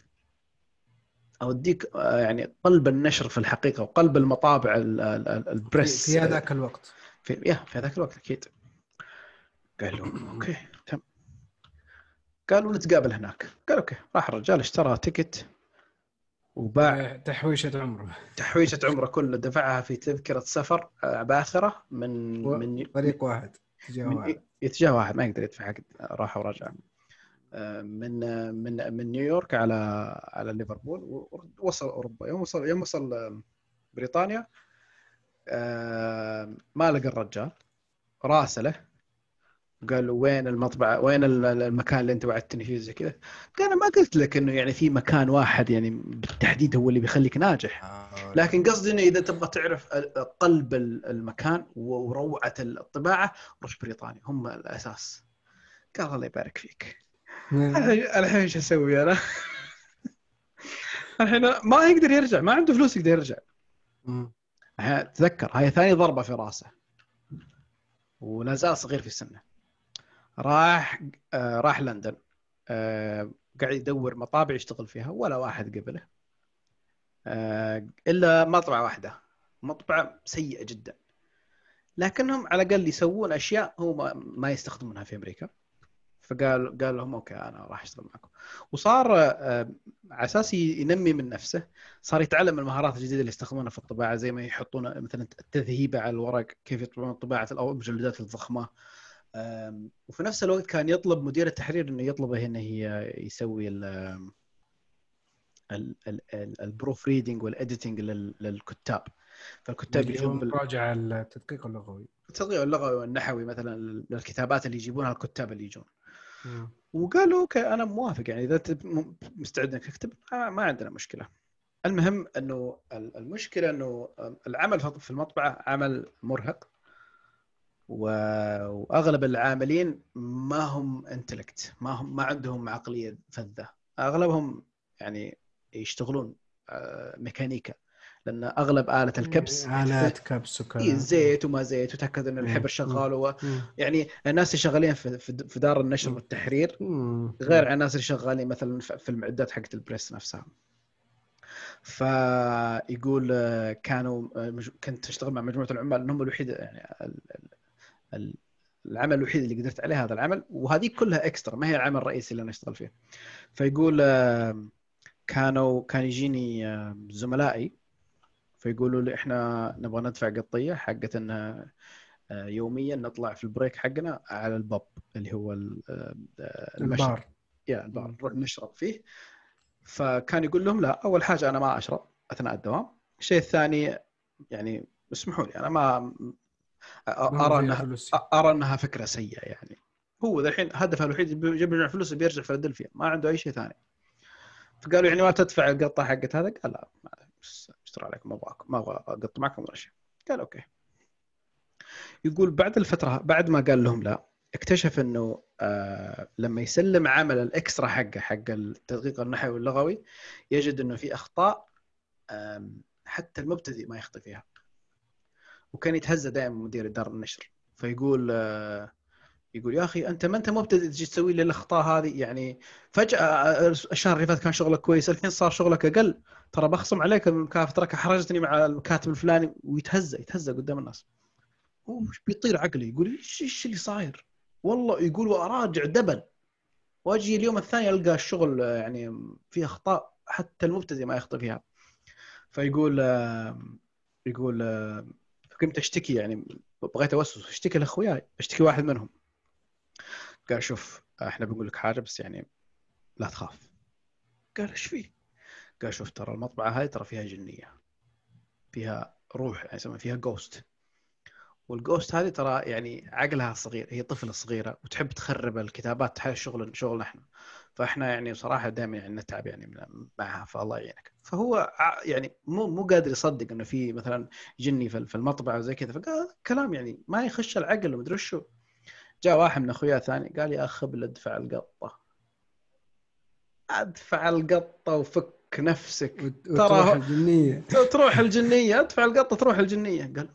أوديك يعني قلب النشر في الحقيقة وقلب المطابع البريس في هذاك الوقت في هذاك الوقت أكيد. قال له أوكي تم. قالوا نتقابل هناك. قال أوكي. راح الرجال اشترى تيكت وباع تحويشة عمره كله دفعها في تذكرة سفر باخرة من طريق واحد اتجاه واحد، ما يقدر يدفع راحة ورجع من من من نيويورك على ليفربول، ووصل أوروبا. يوم وصل بريطانيا ما لقى الرجال، راسله قال له وين المطبعة، وين المكان اللي انت وعدتني فيه زي كذا؟ قال انا ما قلت لك انه يعني في مكان واحد يعني بالتحديد هو اللي بيخليك ناجح، لكن قصدي انه اذا تبغى تعرف قلب المكان وروعة الطباعة روح بريطانيا، هم الاساس. قال الله يبارك فيك. الحين ايش اسوي انا؟ الحين ما يقدر يرجع، ما عنده فلوس يقدر يرجع. تذكر هاي ثاني ضربة في راسه ولا زال صغير في السنة. راح لندن، قاعد يدور مطابع يشتغل فيها، ولا واحد قبله إلا مطبعة واحدة، مطبعة سيئة جدا، لكنهم على الأقل يسوون أشياء هو ما يستخدمونها في أمريكا. فقال لهم أوكي أنا راح أشتغل معكم، وصار على أساس ينمي من نفسه، صار يتعلم المهارات الجديدة اللي يستخدمونها في الطباعة، زي ما يحطون مثلا التذهيبة على الورق، كيف يطبعون طباعة المجلدات الضخمة. وفي نفس الوقت كان يطلب مدير التحرير انه يطلبه انه يسوي البروف ريدنج والاديتنج للكتاب، فالكتاب يجون مراجعه التدقيق اللغوي والنحوي مثلا للكتابات اللي يجيبونها الكتاب اللي يجون. وقالوا اوكي انا موافق، يعني اذا مستعد انك تكتب ما عندنا مشكله. المهم انه المشكله انه العمل في المطبعه عمل مرهق، واغلب العاملين ما هم انتلكت، ما عندهم عقليه فذه، اغلبهم يعني يشتغلون ميكانيكا، لان اغلب آلة الكبس آلات كبس زيت وما زيت، وتاكد ان الحبر شغال. يعني الناس اللي شغالين في دار النشر والتحرير غير عن الناس اللي شغالين مثلا في المعدات حقت البريس نفسها. فيقول كنت اشتغل مع مجموعه العمال انهم الوحيد، يعني العمل الوحيد اللي قدرت عليه هذا العمل، وهذه كلها اكسترا، ما هي العمل الرئيسي اللي انا اشتغل فيه. فيقول كان يجيني زملائي فيقولوا لي احنا نبغى ندفع قطيه حقت ان يوميا نطلع في البريك حقنا على الباب اللي هو البار، يا البار نروح نشرب فيه. فكان يقول لهم لا، اول حاجه انا ما اشرب اثناء الدوام، الشيء الثاني يعني اسمحوا لي انا ما أرى أنها فكرة سيئة. يعني هو ذا الحين هدفه الوحيد يجمع فلوس بيرجع فيلادلفيا، ما عنده أي شيء ثاني. فقالوا يعني ما تدفع القطة حقت هذا؟ قال لا اشترى عليكم، ما أبغى أقط معكم ولا شيء. قال أوكي. يقول بعد الفترة، بعد ما قال لهم لا، اكتشف أنه لما يسلم عمل الإكسترا حقه حق التدقيق النحوي واللغوي، يجد أنه في أخطاء حتى المبتدئ ما يخطئ فيها. وكان يتهزأ دائما مدير دار النشر، فيقول يا اخي انت ما انت مبتدئ تجي تسوي لي الاخطاء هذه، يعني فجأة الشهر اللي فات كان شغلك كويس، الحين صار شغلك اقل، ترى بخصم عليك المكافأة، ترى حرجتني مع الكاتب الفلاني. ويتهزأ قدام الناس، هو بيطير عقلي، يقول ايش اللي صاير والله. يقول واراجع دبل، واجي اليوم الثاني القى الشغل يعني فيه اخطاء حتى المبتدئ ما يخطئ فيها. فيقول قمت اشتكي، يعني بغيت اوسوس، اشتكي لاخوياي، اشتكي واحد منهم. قال شوف احنا بنقول لك حاجه بس يعني لا تخاف. قال ايش فيه؟ قال شوف ترى المطبعه هاي ترى فيها جنيه، فيها روح، يعني يسمونها فيها جوست، والجوست هذه ترى يعني عقلها صغير، هي طفله صغيره وتحب تخرب الكتابات، هاي شغلنا احنا، فاحنا يعني بصراحه دائما يعني نتعب يعني معها، فالله يعينك. فهو يعني مو قادر يصدق انه في مثلا جني في المطبعه وزي كذا، فقال كلام يعني ما يخش العقل ومدري شو. جاء واحد من اخويا ثاني قال يا اخ ادفع القطه، ادفع القطه وفك نفسك، تروح الجنيه تروح الجنيه، ادفع القطه تروح الجنيه. قال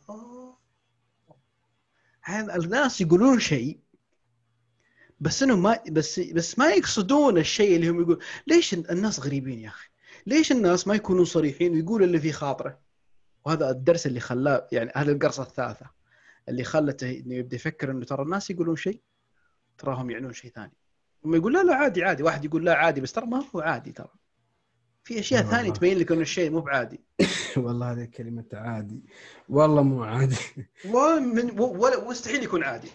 الناس يقولون شيء بس انه ما بس ما يقصدون الشيء اللي هم يقول. ليش الناس غريبين يا اخي؟ ليش الناس ما يكونوا صريحين ويقولوا اللي في خاطره؟ وهذا الدرس اللي خلاه، يعني هذه القرصه الثالثه اللي خلته انه يبدا يفكر انه ترى الناس يقولون شيء تراهم يعنون شيء ثاني. هم يقول لا عادي، واحد يقول لا عادي، بس ترى ما هو عادي، ترى في اشياء ثانيه تبين لك انه الشيء مو بعادي. والله هذه كلمه عادي، والله مو عادي، ولا مستحيل يكون عادي.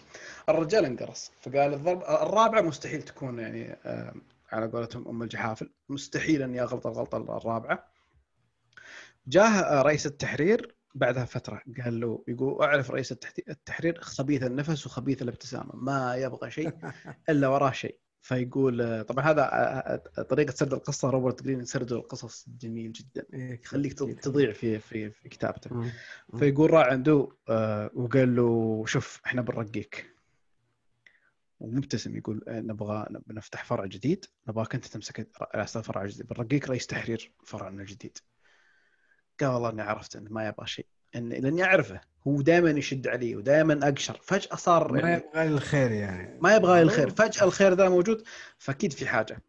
الرجال انقرص فقال الضربه الرابعه مستحيل تكون يعني على قولتهم ام الجحافل، مستحيل اني اغلط الغلطه الرابعه. جاه رئيس التحرير بعدها فتره قال له، يقول اعرف رئيس التحرير خبيث النفس وخبيث الابتسامه، ما يبغى شيء الا وراه شيء. فيقول طبعا هذا طريقه سرد القصه، روبرت جرين سرد القصص جميل جدا، يخليك تضيع في كتابته. فيقول راح عنده وقال له شوف احنا بنرقيك، ومبتسم يقول نبغى نفتح فرع جديد، نبغاك انت تمسك رئاسه الفرع الجديد، بنرقيك رئيس تحرير فرعنا الجديد. قال والله اني عرفت انه ما يبغى شيء، لاني اعرفه هو دائما يشد علي ودائما اقشر، فجاه صار ما يبغى الخير، يعني ما يبغى الخير، فجاه الخير ده موجود، فاكيد في حاجه.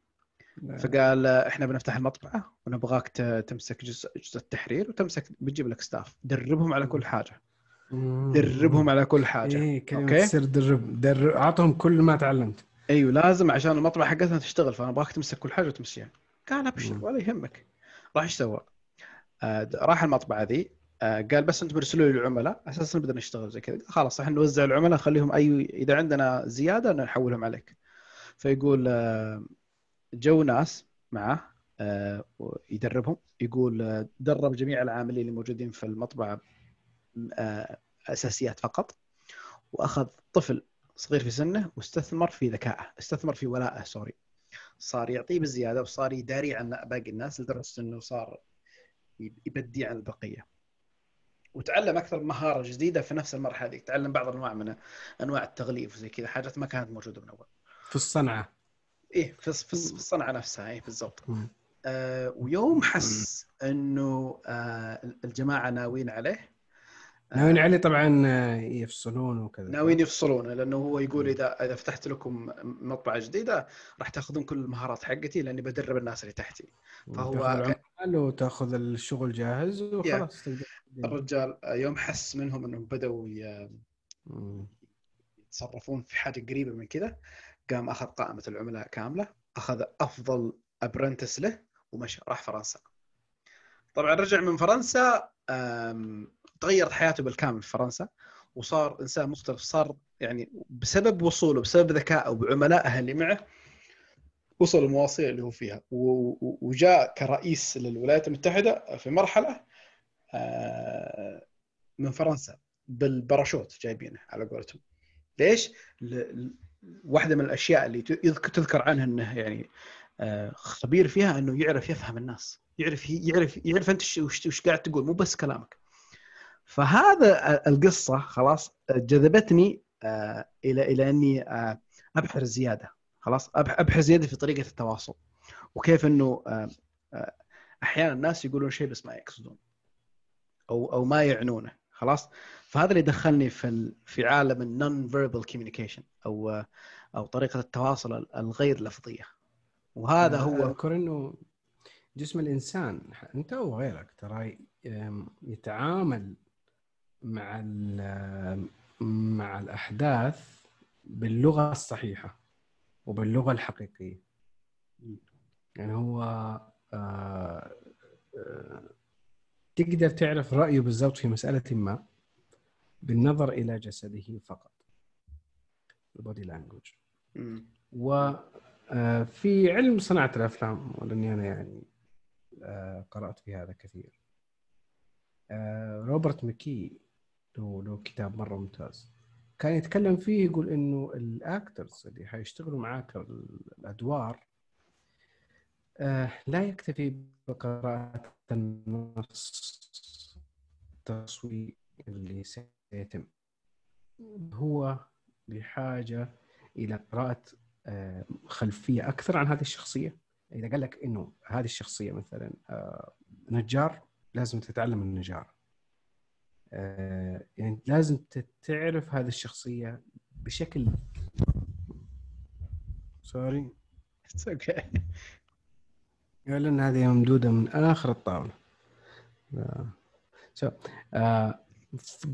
فقال احنا بنفتح المطبعه ونبغاك تمسك جزء التحرير، وتمسك بتجيب لك ستاف، دربهم على كل حاجه، دربهم على كل حاجه. إيه اوكي تصير درب اعطهم كل ما تعلمت. ايوه لازم عشان المطبعه حقتنا تشتغل، فانا ابغاك تمسك كل حاجه وتمشيها. قال ابشر ولا يهمك. راح ايش سوى؟ راح المطبعه ذي، قال بس انتم برسلوا لي العملاء اساسا نقدر نشتغل زي كذا، خلاص احنا نوزع العملاء، خليهم اي اذا عندنا زياده نحولهم عليك. فيقول جو ناس معه يدربهم، يقول درب جميع العاملين اللي موجودين في المطبعه اساسيات فقط، واخذ طفل صغير في سنه واستثمر في ذكائه، استثمر في ولائه سوري، صار يعطيه بالزياده وصار يداري عن باقي الناس، لدرجه انه صار يبدي عن البقيه، وتعلم اكثر مهاره جديده في نفس المرحله دي، تعلم بعض انواع من انواع التغليف وزي كذا، حاجات ما كانت موجوده من اول في الصنعه. ايه في الصنعه نفسها، ايه بالضبط. ويوم حس انه الجماعه ناويين عليه، ناويين عليه طبعا يفصلون وكذا، ناويين يفصلون، لانه هو يقول اذا فتحت لكم مطبعه جديده راح تاخذون كل المهارات حقتي، لاني بدرب الناس اللي تحتي. فهو قالوا تاخذ الشغل جاهز وخلاص. الرجال يوم حس منهم انهم بداوا يتصرفون في حاجه قريبه من كذا، قام اخذ قائمه العملاء كامله، اخذ افضل ابرنتس له ومشى، راح فرنسا. طبعا رجع من فرنسا تغيرت حياته بالكامل في فرنسا، وصار انسان مختلف، صار يعني بسبب وصوله، بسبب ذكائه وبعملائه اللي معه، وصل المواصيل اللي هو فيها، وجاء كرئيس للولايات المتحدة في مرحلة من فرنسا بالباراشوت جايبينه على قولتهم. ليش؟ واحدة من الأشياء اللي تذكر عنها أنه يعني خبير فيها، أنه يعرف يفهم الناس، يعرف أنت وش قاعد تقول، مو بس كلامك. فهذا القصة خلاص جذبتني إلى أني أبحر زيادة، خلاص أبحث زيادة في طريقة التواصل، وكيف أنه أحيانا الناس يقولون شيء بس ما يقصدون أو ما يعنونه، خلاص. فهذا اللي دخلني في عالم النون فيربال كوميونيكيشن أو طريقة التواصل الغير لفظية. وهذا هو أذكر أنه جسم الإنسان أنت أو غيرك ترى يتعامل مع الأحداث باللغة الصحيحة وباللغة الحقيقية. يعني هو تقدر تعرف رأيه بالضبط في مسألة ما بالنظر إلى جسده فقط، البودي لانجوج. وفي علم صناعة الأفلام، ولأني أنا يعني قرأت في هذا كثير، روبرت مكي له كتاب مرة ممتاز كان يتكلم فيه، يقول إنه الأكترز اللي حيشتغلوا معاك الأدوار لا يكتفي بقراءة النص التصوير اللي سيتم، هو بحاجة إلى قراءة خلفية أكثر عن هذه الشخصية. إذا قال لك إنه هذه الشخصية مثلا نجار، لازم تتعلم النجار، يعني لازم تعرف هذه الشخصية بشكل سوري اوكي، لأن هذه ممدودة من آخر الطاولة.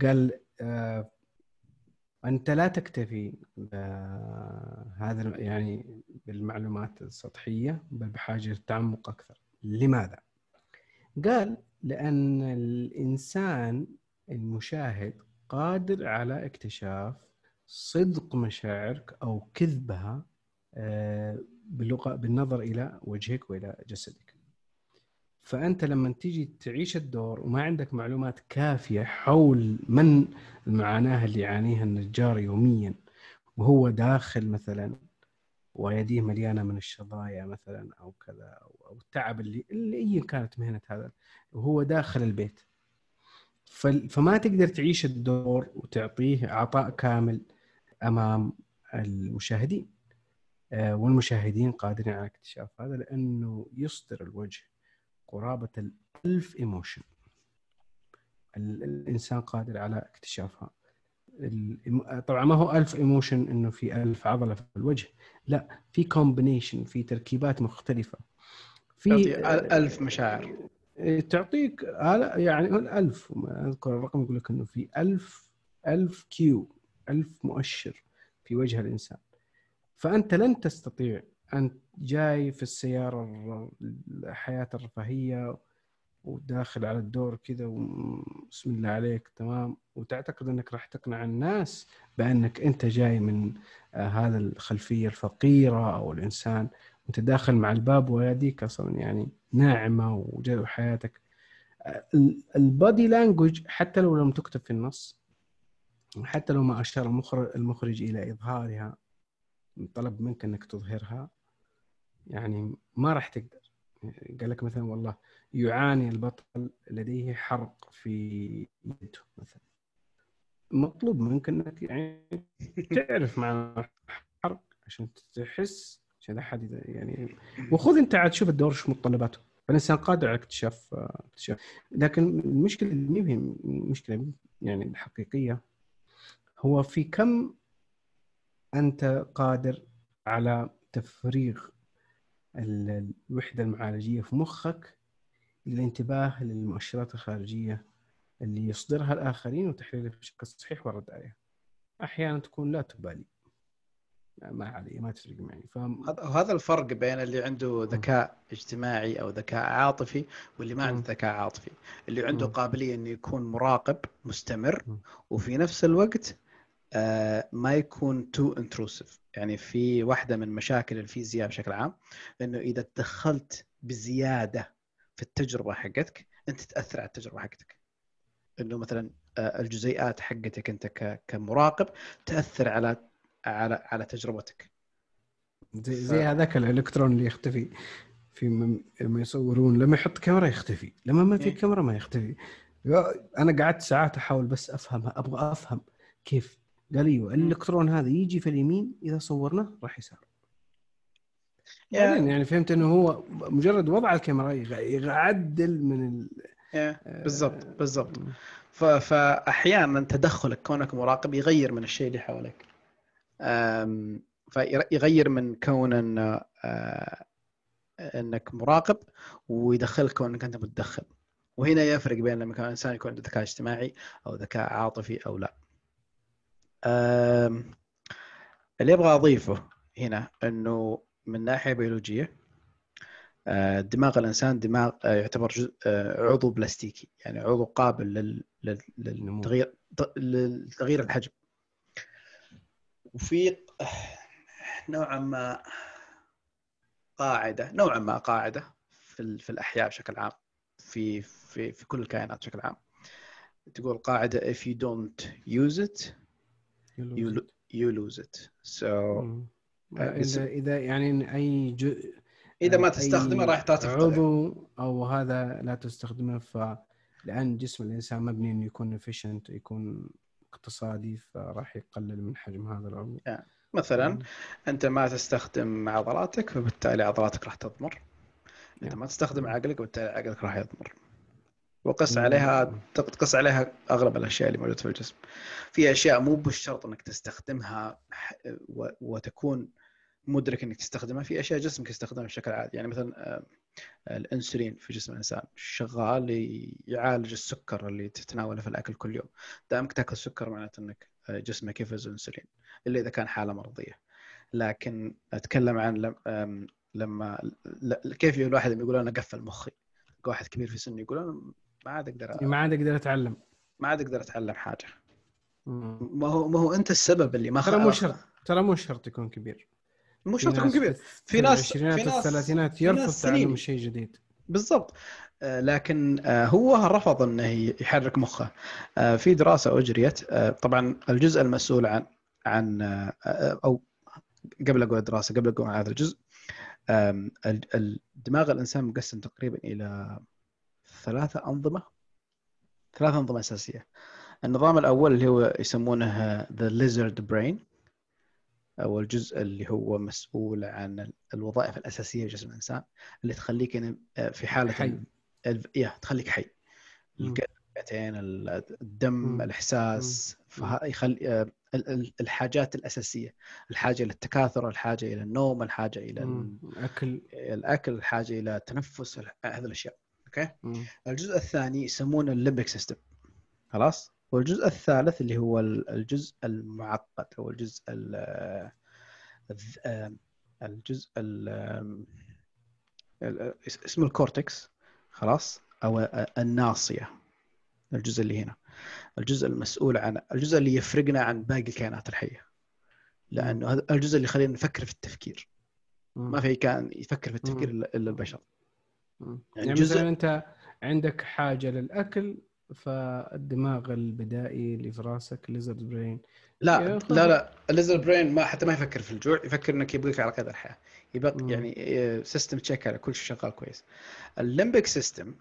قال أنت لا تكتفي هذا يعني بالمعلومات السطحية، بل بحاجة للتعمق أكثر. لماذا؟ قال لأن الإنسان المشاهد قادر على اكتشاف صدق مشاعرك أو كذبها بالنظر إلى وجهك وإلى جسدك. فأنت لما تيجي تعيش الدور وما عندك معلومات كافية حول من المعاناة اللي يعانيها النجار يوميا وهو داخل مثلا ويديه مليانة من الشظايا مثلا أو كذا أو التعب اللي أي كانت مهنة هذا وهو داخل البيت، فما تقدر تعيش الدور وتعطيه عطاء كامل أمام المشاهدين. والمشاهدين قادرين على اكتشاف هذا لأنه يصدر الوجه قرابة 1000 إيموشن الإنسان قادر على اكتشافها. طبعا ما هو 1000 إيموشن إنه في 1000 عضلة في الوجه، لا، في كومبينيشن، في تركيبات مختلفة، في 1000 مشاعر تعطيك يعني 1000. أذكر الرقم يقول لك إنه في 1000 كيو، 1000 مؤشر في وجه الإنسان. فأنت لن تستطيع، أنت جاي في السيارة الحياة الرفاهية وداخل على الدور كذا وبسم الله عليك تمام، وتعتقد أنك راح تقنع الناس بأنك أنت جاي من هذا الخلفية الفقيرة أو الإنسان وأنت داخل مع الباب ويديك أصلا يعني ناعمة وجاي حياتك. البادي لانجوج حتى لو لم تكتب في النص، حتى لو ما أشار المخرج إلى إظهارها، طلب منك أنك تظهرها، يعني ما راح تقدر. قال لك مثلا والله يعاني البطل لديه حرق في يده مثلا، مطلوب منك أنك يعني تعرف معنى الحرق عشان تحس، عشان أحد يعني وخذ أنت عاد شوف الدور شو متطلباته. فالإنسان قادر على اكتشاف. لكن المشكلة اللي مهم، المشكلة يعني الحقيقية، هو في كم أنت قادر على تفريغ الوحدة المعالجية في مخك للانتباه للمؤشرات الخارجية اللي يصدرها الآخرين وتحليلها بشكل صحيح والرد عليها. أحيانا تكون لا تبالي، ما علي، ما تفرق معي. هذا الفرق بين اللي عنده ذكاء اجتماعي أو ذكاء عاطفي واللي ما عنده ذكاء عاطفي. اللي عنده قابلية أن يكون مراقب مستمر وفي نفس الوقت ما يكون too intrusive. يعني في واحدة من مشاكل الفيزياء بشكل عام إنه إذا تدخلت بزيادة في التجربة حقتك أنت تأثر على التجربة حقتك. إنه مثلا الجزيئات حقتك أنت كمراقب تأثر على تجربتك. زي هذاك الإلكترون اللي يختفي في لما يصورون، لما يحط كاميرا يختفي، لما ما في كاميرا ما يختفي. أنا قعدت ساعات أحاول بس أفهمها، أبغى أفهم كيف. قال ايوه الالكترون هذا يجي في اليمين، اذا صورناه راح يسار. يعني فهمت انه هو مجرد وضع الكاميرا يعدل من بالضبط. فاحيانا تدخلك كونك مراقب يغير من الشيء اللي حواليك، فيغير من كون انك مراقب ويدخلك كونك انت متدخل. وهنا يفرق بين لما كان الانسان يكون عنده ذكاء اجتماعي او ذكاء عاطفي او لا. اللي أبغى أضيفه هنا أنه من ناحية بيولوجية دماغ الإنسان دماغ يعتبر جزء عضو بلاستيكي، يعني عضو قابل للتغيير الحجم، وفي نوعا ما قاعدة في الأحياء بشكل عام، في كل الكائنات بشكل عام، تقول قاعدة if you don't use it you lose it. So إذا يعني إذا ما تستخدمه راح تتفقد عضو أو هذا لا تستخدمه. فلأن جسم الإنسان مبني إنه يكون efficient، يكون اقتصادي، فراح يقلل من حجم هذا العضو. مثلا أنت ما تستخدم عضلاتك فبالتالي عضلاتك راح تضمر. أنت ما تستخدم عقلك وبالتالي عقلك راح يضمر. تقص عليها أغلب الأشياء اللي موجودة في الجسم. في أشياء مو بالشرط أنك تستخدمها وتكون مدرك أنك تستخدمها، في أشياء جسمك يستخدمها بشكل عادي. يعني مثلا الأنسولين في جسم الإنسان شغال يعالج السكر اللي تتناوله في الأكل كل يوم. دامك تأكل سكر معناته أنك جسمك يفرز الأنسولين، إلا إذا كان حالة مرضية. لكن أتكلم عن لما كيف الواحد لما يقول انا قفل مخي، واحد كبير في سنه يقول انا ما عاد اقدر اتعلم، ما عاد اقدر اتعلم حاجه. ما هو انت السبب اللي ما ترى مو شرط يكون كبير، مو شرط يكون كبير، في ناس في الثلاثينات يرفض تعلم شيء جديد بالضبط، لكن هو رفض انه يحرك مخه. في دراسه اجريت طبعا الجزء المسؤول عن او قبل اقول دراسه، قبل اقول هذا الجزء، الدماغ الانسان مقسم تقريبا الى ثلاث انظمه اساسيه. النظام الاول اللي هو يسمونه the lizard brain، او الجزء اللي هو مسؤول عن الوظائف الاساسيه لجسم الانسان، اللي تخليك في حاله حي، تخليك حي، الكلمتين، الدم، الاحساس، يخلي الحاجات الاساسيه، الحاجه للتكاثر، الحاجه الى النوم، الحاجه الى الاكل، الحاجه الى التنفس، هذه الاشياء. اوكي، الجزء الثاني يسمونه الليمبيك سيستم، خلاص. والجزء الثالث اللي هو الجزء المعقد، او الجزء اسمه الكورتكس، خلاص، او الناصيه. الجزء اللي هنا الجزء المسؤول عن الجزء اللي يفرقنا عن باقي الكائنات الحيه، لانه هذا الجزء اللي خلينا نفكر في التفكير. ما في كائن يفكر في التفكير الا البشر. يعني مثلا انت عندك حاجه للاكل، فالدماغ البدائي اللي في راسك ليزرد برين، لا الليزرد برين ما يفكر في الجوع، يفكر انك يبقيك على قيد الحياه، يبقى يعني سيستم تشيك على كل شيء شغال كويس. الليمبيك سيستم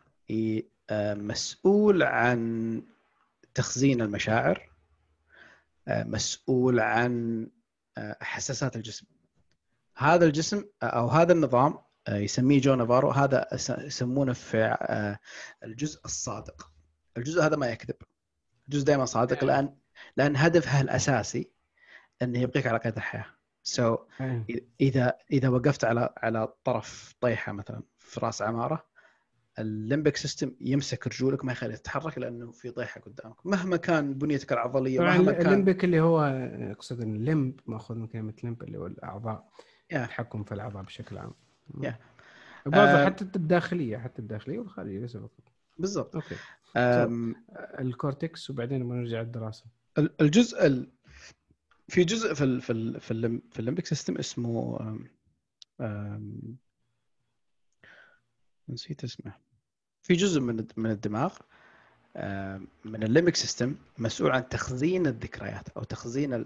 مسؤول عن تخزين المشاعر، مسؤول عن حساسات الجسم. هذا الجسم او هذا النظام يسميه جو نافارو، هذا يسمونه في الجزء الصادق. الجزء هذا ما يكذب، الجزء دائما صادق، لأن هدفها الأساسي أنه يبقيك على قيد الحياة. so إذا وقفت على طرف طيحة مثلا في رأس عمارة، الليمبيك سيستم يمسك رجولك ما يخليك تتحرك، لأنه في طيحة قدامك مهما كان بنيتك العضلية، مهما كان. الليمبيك اللي هو أقصد أن الليمب مأخوذ من كلمة ليمب اللي هو الأعضاء، التحكم في الأعضاء بشكل عام. حتى الداخلية والخارجية بس بالضبط. اوكي، الكورتكس، وبعدين بنرجع للدراسه. الجزء في جزء في في الليمبيك سيستم اسمه نسيت اسمه. في جزء من الدماغ من الليمبيك سيستم مسؤول عن تخزين الذكريات او تخزين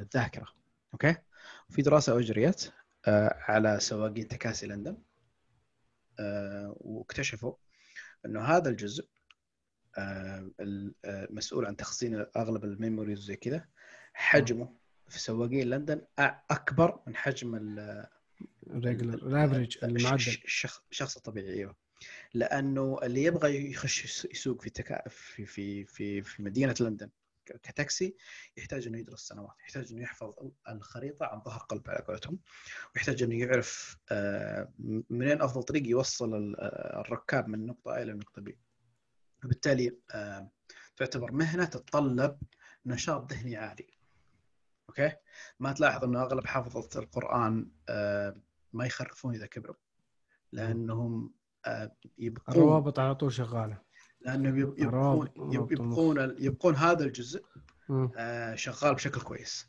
الذاكره. اوكي، في دراسه اجريت على سواقين تكاسي لندن، واكتشفوا انه هذا الجزء المسؤول عن تخزين اغلب الميموريز زي كذا، حجمه في سواقين لندن اكبر من حجم الافريج المعدل، الشخص الطبيعي. ايوه، لانه اللي يبغى يخش يسوق في في في مدينه لندن كتاكسي، يحتاج انه يدرس سنوات، يحتاج انه يحفظ الخريطه عن ظهر قلب على قولتهم، ويحتاج انه يعرف منين افضل طريق يوصل الركاب من نقطه A الى نقطه B. وبالتالي تعتبر مهنه تتطلب نشاط ذهني عالي. اوكي، ما تلاحظ انه اغلب حافظه القران ما يخرفون اذا كبروا، لانهم يبقون الروابط على طول شغاله، لأنه يبقون هذا الجزء شغال بشكل كويس.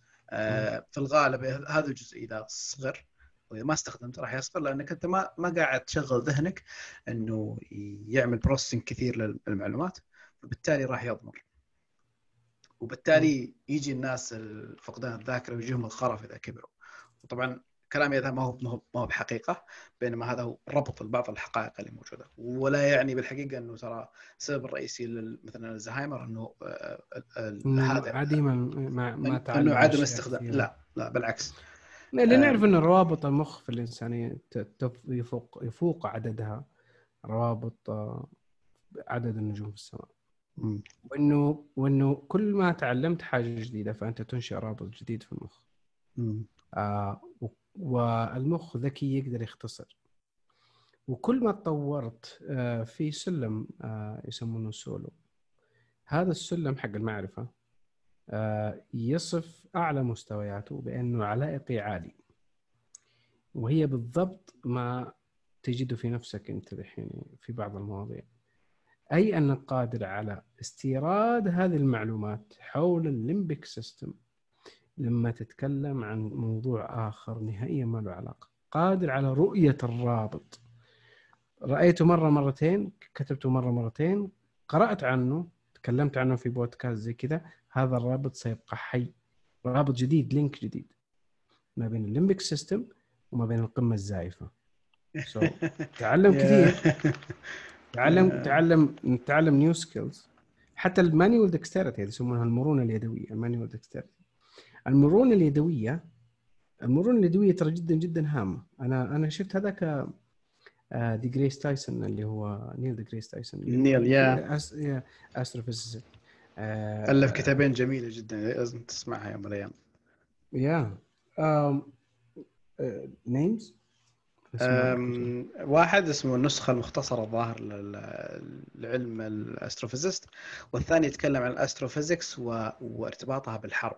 في الغالب هذا الجزء إذا صغر وإذا ما استخدمته راح يصغر، لأنك أنت ما قاعد تشغل ذهنك إنه يعمل بروسيسنج كثير للمعلومات، وبالتالي راح يضمر. وبالتالي يجي الناس فقدان الذاكرة ويجيهم الخرف إذا كبروا. وطبعا كلامي هذا ما هو بحقيقة، بينما هذا هو ربط بعض الحقائق اللي موجودة، ولا يعني بالحقيقة أنه ترى السبب الرئيسي مثلا الزهايمر أنه هذا أنه عدم استخدام، لا بالعكس، لنعرف أن روابط المخ في الإنسان يفوق عددها روابط عدد النجوم في السماء، وأنه كل ما تعلمت حاجة جديدة فأنت تنشئ رابط جديد في المخ. والمخ ذكي يقدر يختصر، وكل ما تطورت في سلم يسمونه سولو، هذا السلم حق المعرفة يصف أعلى مستوياته بأنه علائقي عالي، وهي بالضبط ما تجده في نفسك أنت الحين في بعض المواضيع. أي أنك قادر على استيراد هذه المعلومات حول الليمبيك سيستم لما تتكلم عن موضوع آخر نهائيا ما له علاقة، قادر على رؤية الرابط. رأيته مرة مرتين، كتبته مرة مرتين، قرأت عنه، تكلمت عنه في بودكاست زي كذا، هذا الرابط سيبقى حي، رابط جديد، لينك جديد ما بين الليمبيك سيستم وما بين القمة الزائفة. تعلم كثير، تعلم نيو سكيلز. حتى المانيوال ديكستيريتي يسمونها المرونة اليدوية، المانيوال ديكستيريتي. المرونة اليدوية ترى جدا جدا هامة. أنا شفت هذاك ديجريس تايسون اللي هو نيل ديجريس تايسون، نيل يا أستروفيزيست، ألف كتابين جميلة جدا لازم تسمعها يوم من الأيام. يا نيمز واحد اسمه النسخة المختصرة الظاهر لعلم الأستروفيزيست، والثاني يتكلم عن الأستروفيزيكس وارتباطها بالحرب،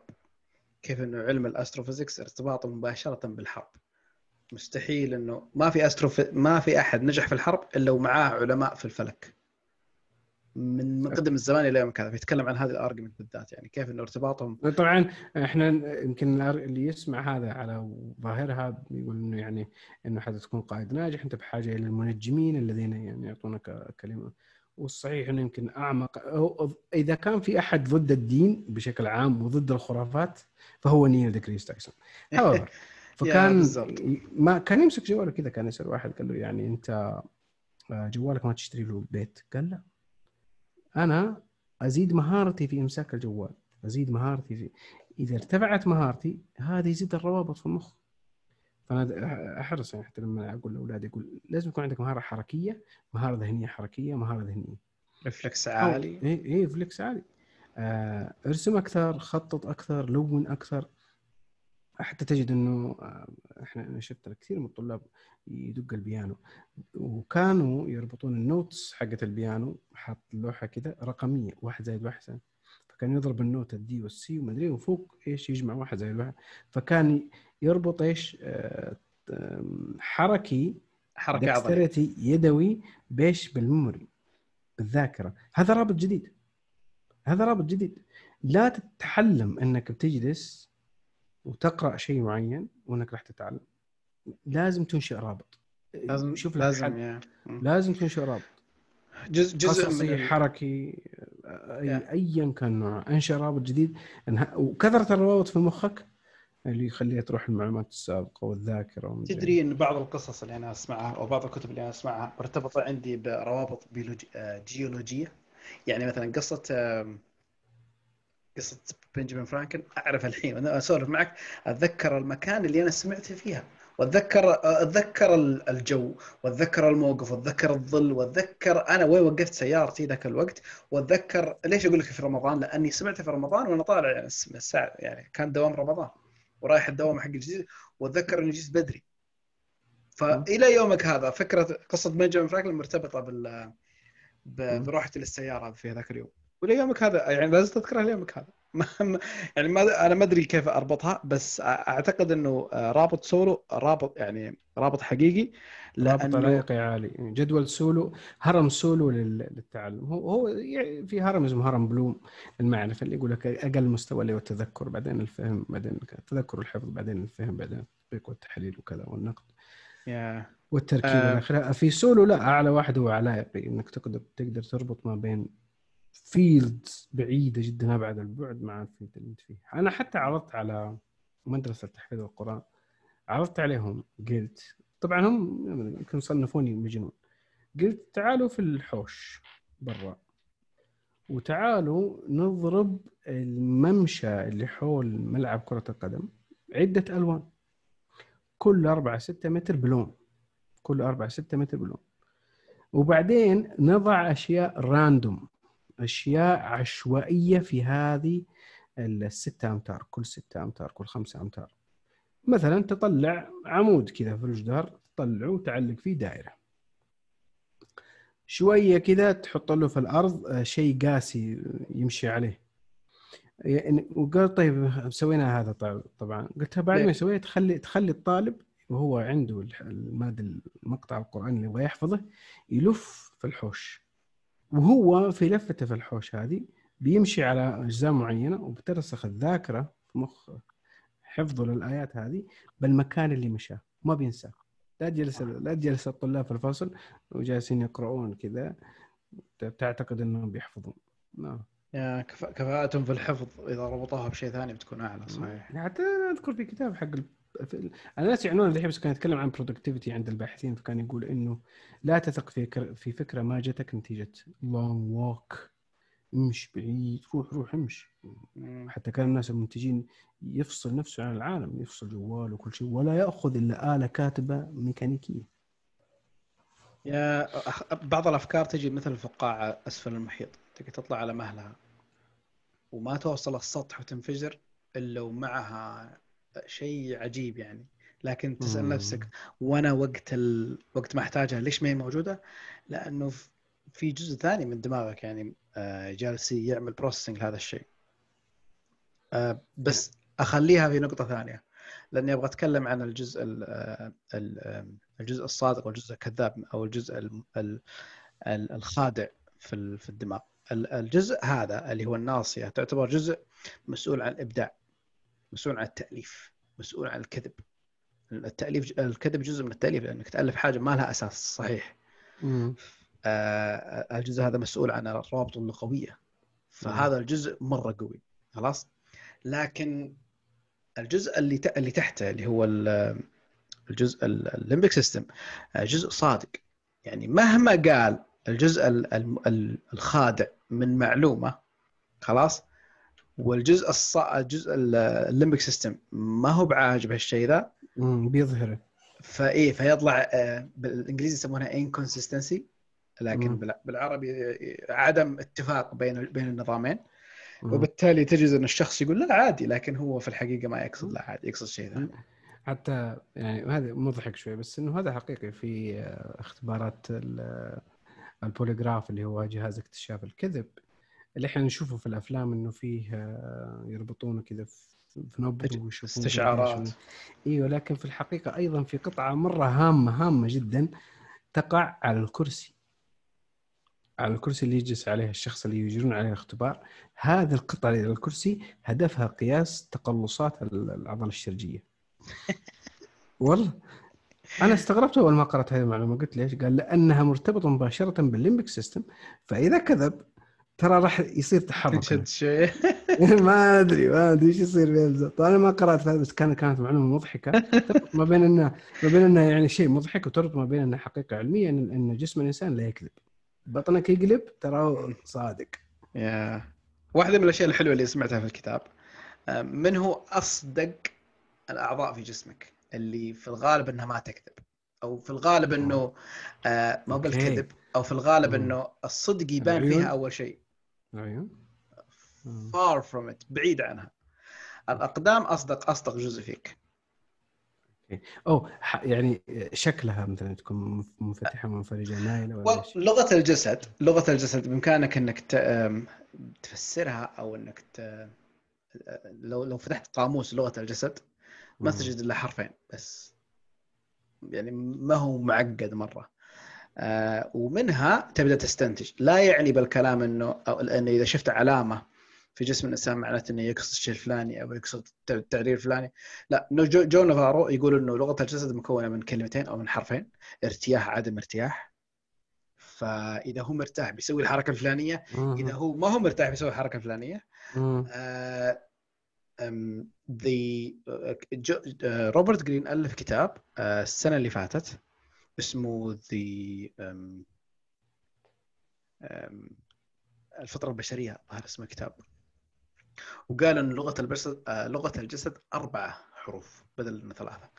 كيف إنه علم الأستروفيزيكس ارتباطه مباشرة بالحرب. مستحيل إنه ما في أحد نجح في الحرب إلا ومعاه علماء في الفلك من قدم الزمان إلى يوم كذا. يتكلم عن هذا الأرجمنت بالذات، يعني كيف إنه ارتباطهم. طبعا إحنا يمكن اللي يسمع هذا على ظاهرها يقول إنه يعني إنه حتكون قائد ناجح، أنت بحاجة إلى المنجمين الذين يعني يعطونك كلمة. والصحيح إنه يمكن أعمق، إذا كان في أحد ضد الدين بشكل عام وضد الخرافات فهو نيل ديجريس تايسون. فكان ما كان يمسك جواله كذا، كان يسأل واحد قال له يعني أنت جوالك ما تشتري له بيت؟ قال لا، أنا أزيد مهارتي في إمساك الجوال، أزيد مهارتي في، إذا ارتفعت مهارتي هذه يزيد الروابط في المخ. فأنا أحرص يعني حتى لما أقول لأولادي أقول لازم يكون عندك مهارة حركية، مهارة ذهنية حركية، مهارة ذهنية، ريفلكس عالي. إيه ريفلكس عالي. ارسم أكثر، خطط أكثر، لون أكثر. حتى تجد إنه إحنا شفت كثير من الطلاب يدق البيانو وكانوا يربطون النوتس حقة البيانو، حط لوحة كده رقمية 1+1، فكان يضرب النوت الدي والسي وما أدري وفوق إيش يجمع 1+1، فكان يربط إيش حركة دكستيريتي يدوي بيش بالميموري بالذاكرة. هذا رابط جديد. لا تتحلم إنك بتجلس وتقرأ شيء معين وإنك راح تتعلم، لازم تنشئ رابط. لازم تنشئ رابط، جزء من حركي أيا كان نوعه. أنشئ رابط جديد، وكثرة الروابط في مخك اللي يخليها تروح المعلومات السابقة والذاكرة. تدري إن بعض القصص اللي أنا أسمعها أو بعض الكتب اللي أنا أسمعها ارتبط عندي بروابط جيولوجية. يعني مثلا قصة بنجامين فرانكلين أعرف الحين وأنا أسولف معك، أتذكر المكان اللي أنا سمعت فيها، وأتذكر الجو، وأتذكر الموقف، وأتذكر الظل، وأتذكر أنا وين وقفت سيارتي ذاك الوقت، وأتذكر ليش أقول لك في رمضان، لأني سمعت في رمضان وأنا طالع يعني الساعة، يعني كان دوام رمضان ورايح الدوام حق الجديد، وأتذكر إني جيت بدري. فإلى يومك هذا فكرة قصة بنجامين فرانكلين مرتبطة بروحة للسيارة في ذاك اليوم، ولا يومك هذا يعني لازم تذكرها ليومك هذا. يعني أنا ما أدري كيف أربطها، بس أعتقد إنه رابط سولو، رابط حقيقي، رابط طريقي عالي. جدول سولو، هرم سولو للتعلم. هو يعني في هرم اسمه هرم بلوم المعرفة، اللي يقول لك أقل مستوى اللي هو التذكر، بعدين الفهم، بعدين التذكر والحفظ، بعدين الفهم، بعدين التطبيق والتحليل وكذا والنقد. والتركيب والأخيرة. في سولو لا، أعلى واحد هو علاقي، إنك تقدر تربط ما بين فيلدز بعيدة جدا أبعد البعد مع الفيلد اللي أنت فيه. أنا حتى عرضت على مدرسة تحفيظ القرآن، عرضت عليهم، قلت طبعا هم كانوا صنفوني مجنون، قلت تعالوا في الحوش برا وتعالوا نضرب الممشى اللي حول ملعب كرة القدم عدة ألوان، كل 4-6 متر بلون، كل 4-6 متر بلون، وبعدين نضع أشياء راندوم، أشياء عشوائية في هذه 6 أمتار، كل 6 أمتار، كل 5 أمتار. مثلا تطلع عمود كذا في الجدار، تطلعه وتعلق فيه دائرة، شوية كذا تحط له في الأرض شيء قاسي يمشي عليه. وقال طيب سوينا هذا طبعا، قلت بعد ما سويت تخلي الطالب وهو عنده المادة المقطع القرآن اللي يبغى يحفظه يلف في الحوش، وهو في لفته في الحوش هذه بيمشي على أجزاء معينة وبترسخ الذاكرة في مخ حفظه للآيات هذه بالمكان اللي مشاه، ما بينساه. لا تجلس الطلاب في الفصل وجالسين يقرؤون كذا تعتقد أنهم بيحفظون. نعم. يعني كفاءتهم في الحفظ إذا ربطوها بشيء ثاني بتكون أعلى. صحيح. حتى أذكر في كتاب حق الناس يعنون الحين، بس كان يتكلم عن productivity عند الباحثين، فكان يقول إنه لا تثق في فكرة ما جتك نتيجة long walk، امش بعيد، روح امش. حتى كان الناس المنتجين يفصل نفسه عن العالم، يفصل جوال وكل شيء، ولا يأخذ إلا آلة كاتبة ميكانيكية. يا بعض الأفكار تجي مثل الفقاعة أسفل المحيط، تقدر تطلع على مهلها وما توصل السطح وتنفجر إلا ومعها شيء عجيب يعني. لكن تسأل نفسك وأنا وقت ما احتاجها ليش ما هي موجودة؟ لأنه في جزء ثاني من دماغك يعني جالس يعمل بروسيسنج هذا الشيء. بس أخليها في نقطة ثانية، لأني أبغى أتكلم عن الجزء الصادق والجزء الكذاب أو الجزء الخادع في الدماغ. الجزء هذا اللي هو الناصية تعتبر جزء مسؤول عن الإبداع، مسؤول عن التأليف، مسؤول عن الكذب. الكذب جزء من التأليف، لأنك تألف حاجة ما لها أساس صحيح. الجزء هذا مسؤول عن الروابط اللغوية، فهذا الجزء مرة قوي خلاص. لكن الجزء اللي تحته اللي هو الجزء الليمبيك سيستم جزء صادق، يعني مهما قال الجزء الخادع من معلومة خلاص، والجزء الجزء الليمبيك سيستم ما هو بعاجب هالشيء ذا بيظهره، فايه فيطلع بالانجليزي يسمونها inconsistency، لكن بالعربي عدم اتفاق بين النظامين. وبالتالي تجد أن الشخص يقول لا عادي، لكن هو في الحقيقة ما يقصد لا عادي، يقصد شيء ثاني. حتى يعني هذا مضحك شوي، بس إنه هذا حقيقي في اختبارات البوليغراف اللي هو جهاز اكتشاف الكذب اللي إحنا نشوفه في الأفلام، إنه فيه يربطونه كذا في نبض ويشوفون استشعارات. إيوه، لكن في الحقيقة أيضا في قطعة مرة هامة جدا تقع على الكرسي، على الكرسي اللي يجلس عليه الشخص اللي يجرون عليه الاختبار. هذه القطعة على الكرسي هدفها قياس تقلصات العضلة الشرجية. والله أنا استغربت أول ما قرأت هذه المعلومة، قلت ليش؟ قال لأنها مرتبطة مباشرة بالليمبيك سيستم، فإذا كذب ترى راح يصير تحرك. ما أدري إيش يصير بالضبط. طيب أنا ما قرأت هذا، بس كانت معلومة مضحكة ما بيننا يعني شيء مضحك، وتربط ما بيننا حقيقة علمية إن جسم الإنسان لا يكذب. بطنك يقلب ترى صادق. واحدة من الأشياء الحلوة اللي سمعتها في الكتاب، من هو أصدق الأعضاء في جسمك اللي في الغالب أنها ما تكذب، أو في الغالب أنه ما بالكذب، أو في الغالب أنه الصدق يبان فيها أول شيء. far from it، بعيد عنها. الأقدام أصدق جزء فيك. أو يعني شكلها مثلا تكون منفتحة منفرجة نايلة، ولا لغة الجسد بإمكانك أنك تفسرها، أو أنك لو فتحت قاموس لغة الجسد ما تجد إلا حرفين بس، يعني ما هو معقد مرة. ومنها تبدأ تستنتج. لا يعني بالكلام أنه أو أن إذا شفت علامة في جسم الإنسان معناته أنه يقصد الشيء الفلاني أو يقصد التعبير الفلاني. لا، جو نافارو يقول أنه لغة الجسد مكونة من كلمتين أو من حرفين، ارتياح عدم ارتياح. فإذا هو مرتاح بيسوي الحركة الفلانية، إذا هو ما هو مرتاح بيسوي الحركة الفلانية. روبرت جرين ألف كتاب السنة اللي فاتت اسمه الفطرة البشرية، ظهر اسم الكتاب، وقال أن لغة الجسد 4 حروف بدل من 3.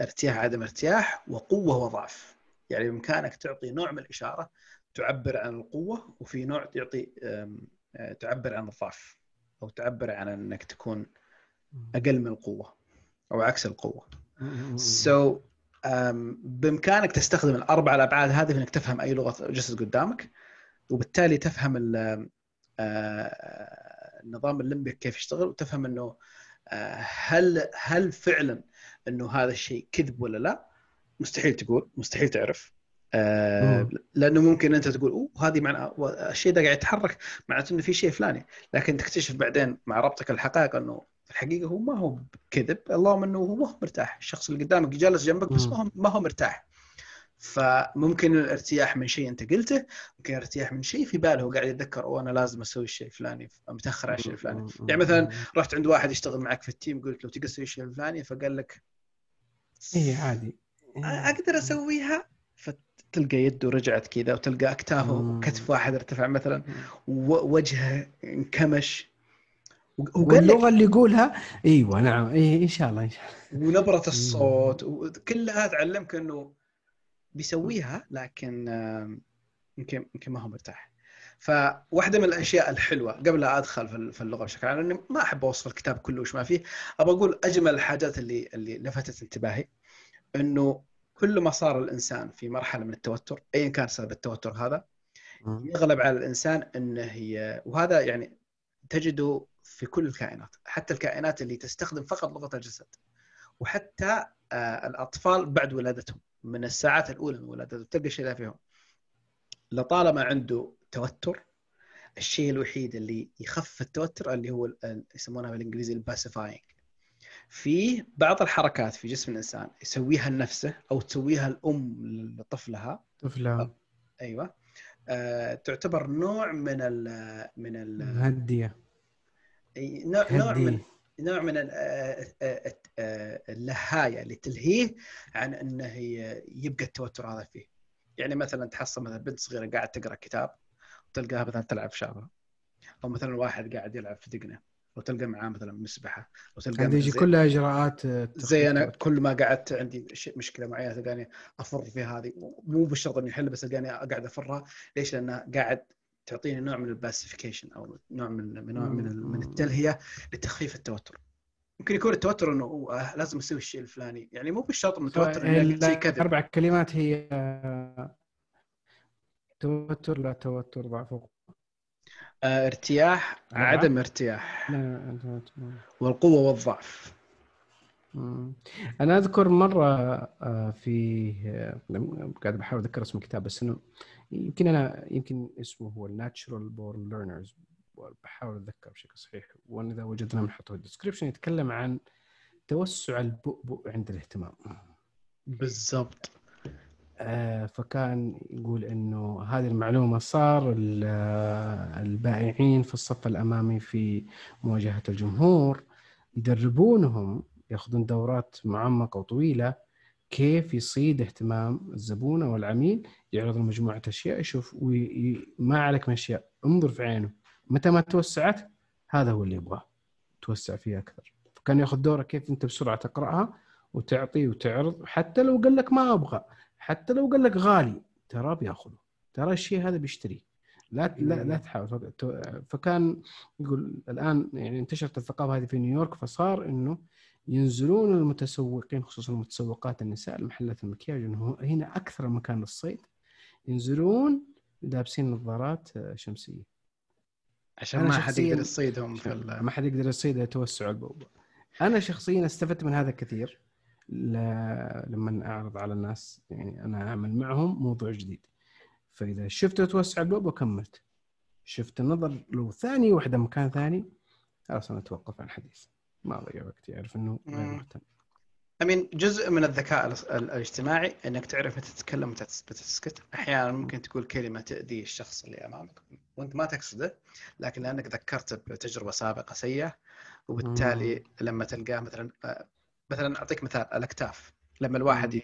ارتياح عدم ارتياح، وقوة وضعف. يعني بإمكانك تعطي نوع من الإشارة تعبر عن القوة، وفي نوع تعبر عن الضعف، أو تعبر عن أنك تكون أقل من القوة أو عكس القوة. so بإمكانك تستخدم ال4 الأبعاد هذه في أنك تفهم أي لغة جسد قدامك، وبالتالي تفهم النظام الليمبيك كيف يشتغل، وتفهم أنه هل فعلا انه هذا الشيء كذب ولا لا مستحيل تقول، مستحيل تعرف، لانه ممكن انت تقول هذه معنى الشيء ده قاعد يتحرك، معناته انه في شيء فلاني، لكن تكتشف بعدين مع ربطك الحقائق انه الحقيقه هو ما هو كذب، اللهم انه هو ما هو مرتاح، الشخص اللي قدامك جالس جنبك بس ما هو مرتاح. فممكن الارتياح من شيء انت قلته، ممكن الارتياح من شيء في باله قاعد يتذكر انا لازم اسوي الشيء الفلاني، متاخر على الشيء الفلاني. يعني مثلا رحت عند واحد يشتغل معك في التيم قلت له تقدر تسوي الشيء الفلاني، فقال لك ايه عادي اقدر اسويها، فتلقى يده رجعت كذا، وتلقى اكتافه كتف واحد ارتفع مثلا، ووجهه انكمش، واللغه اللي يقولها ايوه نعم ايه ان شاء الله ان شاء الله، ونبره الصوت، وكلها تعلمك انه بيسويها لكن يمكن ما هو مرتاح. فواحدة من الأشياء الحلوة قبل لا أدخل في اللغة بشكل عام، لأنني ما أحب أوصف الكتاب كله وش ما فيه، أبغى أقول أجمل الحاجات اللي لفتت انتباهي، إنه كل ما صار الإنسان في مرحلة من التوتر أيًا كان سبب التوتر هذا، يغلب على الإنسان إنه هي، وهذا يعني تجده في كل الكائنات، حتى الكائنات اللي تستخدم فقط لغة الجسد، وحتى الأطفال بعد ولادتهم من الساعات الأولى من ولادته تلقى الشيء ذا فيهم، لطالما عنده توتر الشيء الوحيد اللي يخفف التوتر اللي هو يسمونها بالإنجليزي الباسيفاينج. في بعض الحركات في جسم الإنسان يسويها لنفسه أو تسويها الأم لطفلها، أيوة، تعتبر نوع من الهدية، نوع من اللهاية اللي تلهيه عن أنه يبقى التوتر هذا فيه. يعني مثلا تحصل مثلا بنت صغيرة قاعد تقرأ كتاب وتلقاها مثلا تلعب شعرها، أو مثلا واحد قاعد يلعب في دقنه وتلقى معاه مثلا مسبحة، وتلقى هذه كلها إجراءات زي أنا كل ما قعدت عندي مشكلة معينة تلقاني أفر في هذه، مو بالشرط إني أحل بس تلقاني أقعد أفرها. ليش؟ لأنها قاعد تعطيني نوع من الباسيفيكيشن أو نوع من التلهية لتخفيف التوتر. ممكن يكون التوتر إنه لازم أسوي الشيء الفلاني، يعني مو بالشرط إنه التوتر يعني كذا. أربع كلمات هي توتر، لا توتر، ضعف، ارتياح، عدم ارتياح، والقوة والضعف. أنا أذكر مرة في قاعد بحاول أذكر اسم الكتاب، بس إنه يمكن اسمه هو Natural Born Learners، بحاول أتذكر بشكل صحيح، وأنا إذا وجدنا بنحطه الديسكريبشن. يتكلم عن توسع البؤبؤ عند الاهتمام بالضبط. فكان يقول إنه هذه المعلومة صار البائعين في الصف الأمامي في مواجهة الجمهور يدربونهم، يأخذون دورات معمقة وطويلة كيف يصيد اهتمام الزبون أو العميل. يعرض مجموعة أشياء، يشوف ما عليك من أشياء، انظر في عينه، متى ما توسعت هذا هو اللي يبغاه، توسع فيها أكثر. فكان يأخذ دورة كيف أنت بسرعة تقرأها وتعطي وتعرض، حتى لو قال لك ما أبغى، حتى لو قال لك غالي، ترى بيأخذه، ترى الشيء هذا بيشتريه، لا تحاول. فكان يقول الآن يعني انتشرت الثقافة هذه في نيويورك، فصار إنه ينزلون المتسوقين، خصوصا المتسوقات النساء، المحلات المكياج، انه هنا اكثر مكان للصيد، ينزلون لابسين نظارات شمسيه عشان ما حد يقدر يصيدهم، ما حد يقدر يصيد توسع البؤبؤ. انا شخصيا استفدت من هذا كثير، لما اعرض على الناس، يعني انا اعمل معهم موضوع جديد، فاذا شفت توسع البؤبؤ كملت، شفت النظر لو ثاني واحده مكان ثاني خلاص انا اتوقف عن الحديث، ما ضيع وقت، يعرف إنه غير مهتم. جزء من الذكاء الاجتماعي إنك تعرف متى تتكلم متى تسكت. أحيانًا ممكن تقول كلمة تأذي الشخص اللي أمامك وأنت ما تقصده، لكن لأنك ذكرت بتجربة سابقة سيئة، وبالتالي لما تلقاه مثلًا أعطيك مثال، الأكتاف، لما الواحد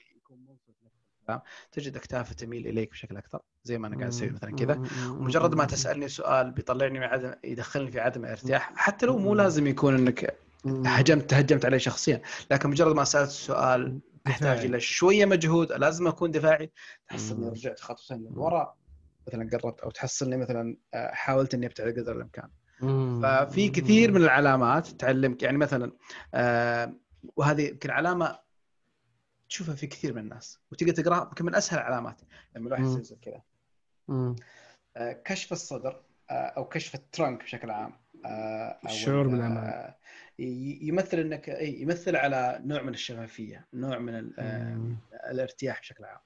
تجد أكتافه تميل إليك بشكل أكثر، زي ما أنا قاعد أسوي مثلا كذا، ومجرد ما تسألني سؤال بيطلعني يدخلني في عدم ارتياح، حتى لو مو لازم يكون إنك هجمت عليه شخصيا، لكن مجرد ما سألت سؤال أحتاج إلى شوية مجهود، لازم أكون دفاعي، تحصلني رجعت خطوتين للوراء مثلا، قربت، أو تحصلني مثلا حاولت إني أبتعد قدر الإمكان. ففي كثير من العلامات تعلمك، يعني مثلا وهذه يمكن علامة تشوفها في كثير من الناس وتقدر تقراها، يمكن من أسهل العلامات لما الواحد يصير كذا، كشف الصدر أو كشف الترنك بشكل عام، الشعور بالأمان، يمثل انك يمثل على نوع من الشفافيه، نوع من الارتياح بشكل عام.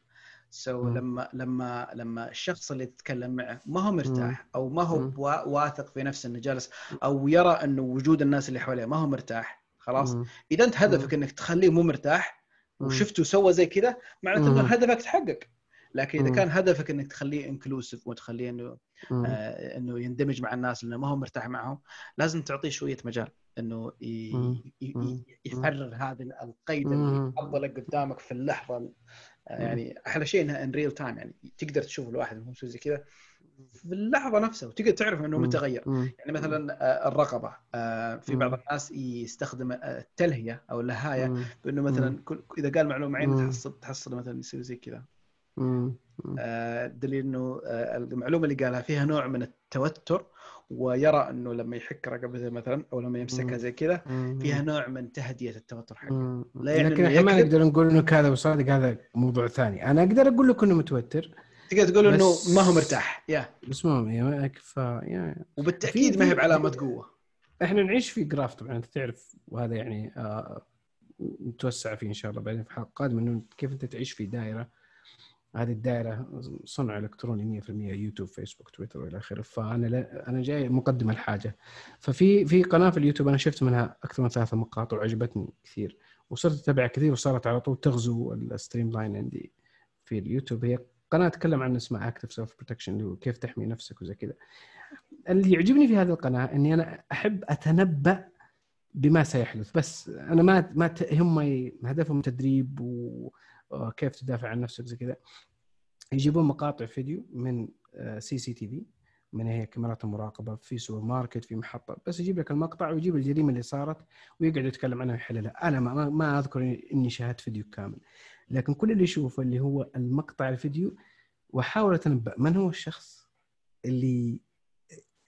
سو لما الشخص اللي تتكلم معه ما هو مرتاح او ما هو واثق في نفسه انه جالس، او يرى انه وجود الناس اللي حواليه ما هو مرتاح، خلاص اذا انت هدفك انك تخليه مو مرتاح وشفته سوى زي كذا، معناته ان هدفك تحقق. لكن اذا كان هدفك انك تخليه انكلوسيف وتخليه انه انه يندمج مع الناس لانه ما هو مرتاح معهم، لازم تعطيه شويه مجال انه يفرر هذا القيد اللي حطه قدامك في اللحظه. يعني احلى شيء انها ان ريل تايم، يعني تقدر تشوف الواحد وهو شيء زي كذا في اللحظه نفسها، وتقدر تعرف انه متغير. يعني مثلا الرقبه، في بعض الناس يستخدم التلهيه او اللهايه، بانه مثلا اذا قال معلومه عين تحصل مثلا يصير زي كذا، دليل انه المعلومه اللي قالها فيها نوع من التوتر، ويرى انه لما يحك رقبته مثلا او لما يمسكها زي كذا فيها نوع من تهدئه التوتر حقه. لكن احنا ما نقدر نقول انه كذا وصادق، هذا موضوع ثاني. انا اقدر اقول لك انه متوتر، تقدر تقول انه ما هو مرتاح بس ما يعني، وبالتاكيد ما هي بعلامه قوه. احنا نعيش في جراف طبعا انت تعرف، وهذا يعني نتوسع فيه ان شاء الله بعدين في حلقه قادمه، انه كيف انت تعيش في دائره. هذه الدائرة صنع إلكتروني 100%، يوتيوب، فيسبوك، تويتر وإلى آخره. فأنا أنا جاي مقدمة الحاجة، ففي قناة في اليوتيوب أنا شفت منها أكثر من 3 مقاطع وعجبتني كثير، وصرت أتابعها كثير، وصارت على طول تغزو الستريم لاين عندي في اليوتيوب. هي قناة تتكلم عن اسمها Active Self Protection، وكيف تحمي نفسك وزي كذا. اللي يعجبني في هذه القناة إني أنا أحب أتنبأ بما سيحدث، بس أنا ما هم هدفهم تدريب و كيف تدافع عن نفسك زي كذا. يجيبون مقاطع فيديو من CCTV، من هي كاميرات المراقبة في سوبر ماركت، في محطة، بس يجيب لك المقطع ويجيب الجريمة اللي صارت ويقعد يتكلم عنها ويحللها. أنا ما أذكر إني شاهدت فيديو كامل، لكن كل اللي يشوفه اللي هو المقطع الفيديو، وحاول أتنبأ من هو الشخص اللي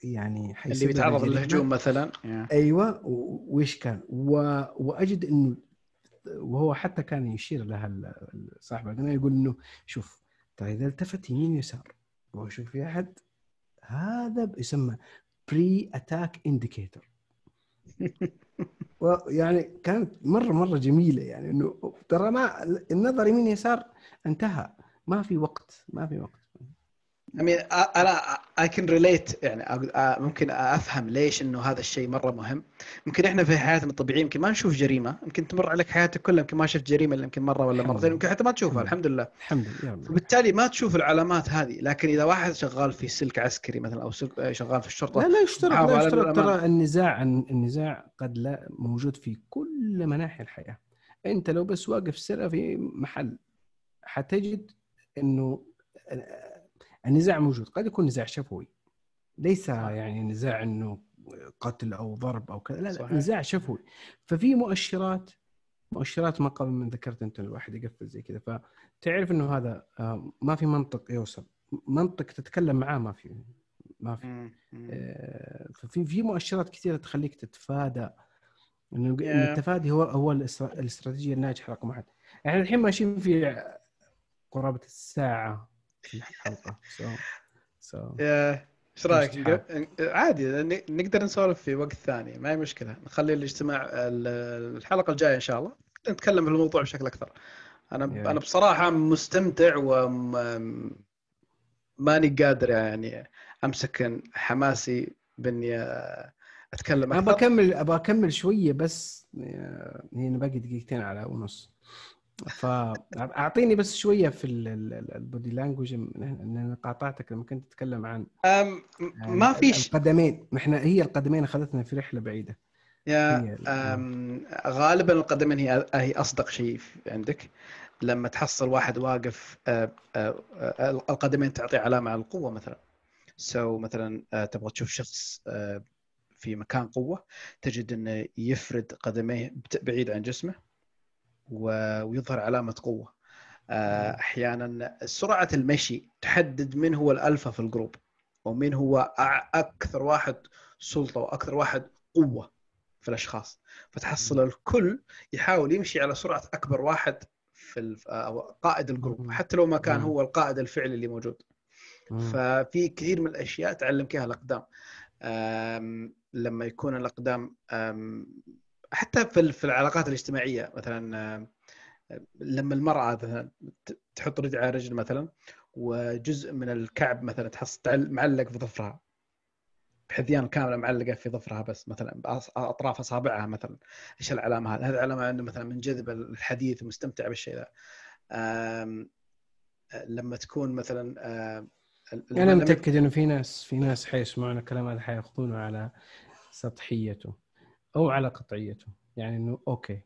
يعني اللي بيتعرض للهجوم مثلا. أيوة، وإيش كان، وأجد إنه، وهو حتى كان يشير لها صاحبه، أنا يقول إنه شوف ترى إذا التفت يمين يسار وشوف في أحد، هذا يسمى pre-attack indicator. ويعني كانت مرة جميلة، يعني إنه ترى ما النظر يمين يسار انتهى، ما في وقت. I can relate، يعني ممكن أفهم ليش إنه هذا الشيء مرة مهم. ممكن إحنا في حياتنا الطبيعية يمكن ما نشوف جريمة، ممكن تمر عليك حياتك كلها يمكن ما شفت جريمة إلا يمكن مرة ولا مرتين، يمكن حتى ما تشوفها. الحمد لله. وبالتالي ما تشوف العلامات هذه. لكن إذا واحد شغال في سلك عسكري مثلا أو سلك شغال في الشرطة، لا يشترط ترى النزاع قد لا موجود في كل مناحي الحياة. أنت لو بس واقف سرة في محل حتجد إنه النزاع موجود. قد يكون نزاع شفوي، ليس يعني نزاع انه قتل او ضرب او كذا، لا نزاع شفوي. ففي مؤشرات ما قبل من ذكرت انت، الواحد يقفل زي كذا فتعرف انه هذا ما في منطق يوصل، منطق تتكلم معاه ما في. ففي مؤشرات كثيره تخليك تتفادى، انه التفادي هو الاستراتيجيه الناجحه رقم 1. احنا الحين ماشيين في قرابه الساعه في الحلقة. ايش رايك؟ عادي نقدر نسولف في وقت ثاني، ما هي مشكلة. نخلي الاجتماع الحلقة الجاية إن شاء الله نتكلم في الموضوع بشكل أكثر. أنا بصراحة مستمتع وماني قادر يعني أمسك حماسي بإني أتكلم أكثر. أبى أكمل شوية بس، هنا باقي 2 دقيقتين على ونص، فاعطيني بس شويه في البودي لانجوج. انا قاطعتك لما كنت تتكلم عن ما فيش القدمين. احنا هي القدمين اخذتنا في رحله بعيده. يا غالبا القدمين هي اصدق شيء عندك. لما تحصل واحد واقف القدمين تعطي علامه على القوه مثلا. مثلا تبغى تشوف شخص في مكان قوه، تجد انه يفرد قدميه بعيد عن جسمه ويظهر علامة قوة. أحيانا سرعة المشي تحدد من هو الألفا في الجروب، ومن هو أكثر واحد سلطة وأكثر واحد قوة في الأشخاص. فتحصل الكل يحاول يمشي على سرعة أكبر واحد في قائد الجروب، حتى لو ما كان هو القائد الفعلي اللي موجود. ففي كثير من الأشياء تعلمك إياها الأقدام. لما يكون الأقدام حتى في العلاقات الاجتماعية مثلا لما المرأة تحط رجل على رجل مثلا وجزء من الكعب مثلا تحس معلق في ظفرها، بحذيان كاملة معلقة في ظفرها بس مثلا أطراف أصابعها مثلا، إيش العلامة هذا؟ هذا علامة أنه مثلا من جذب الحديث ومستمتع بالشيء ذا. لما تكون مثلا أنا متأكد أنه في ناس حيسمعون الكلام هذا حيأخذونه على سطحيته أو على قطعيته، يعني أنه أوكي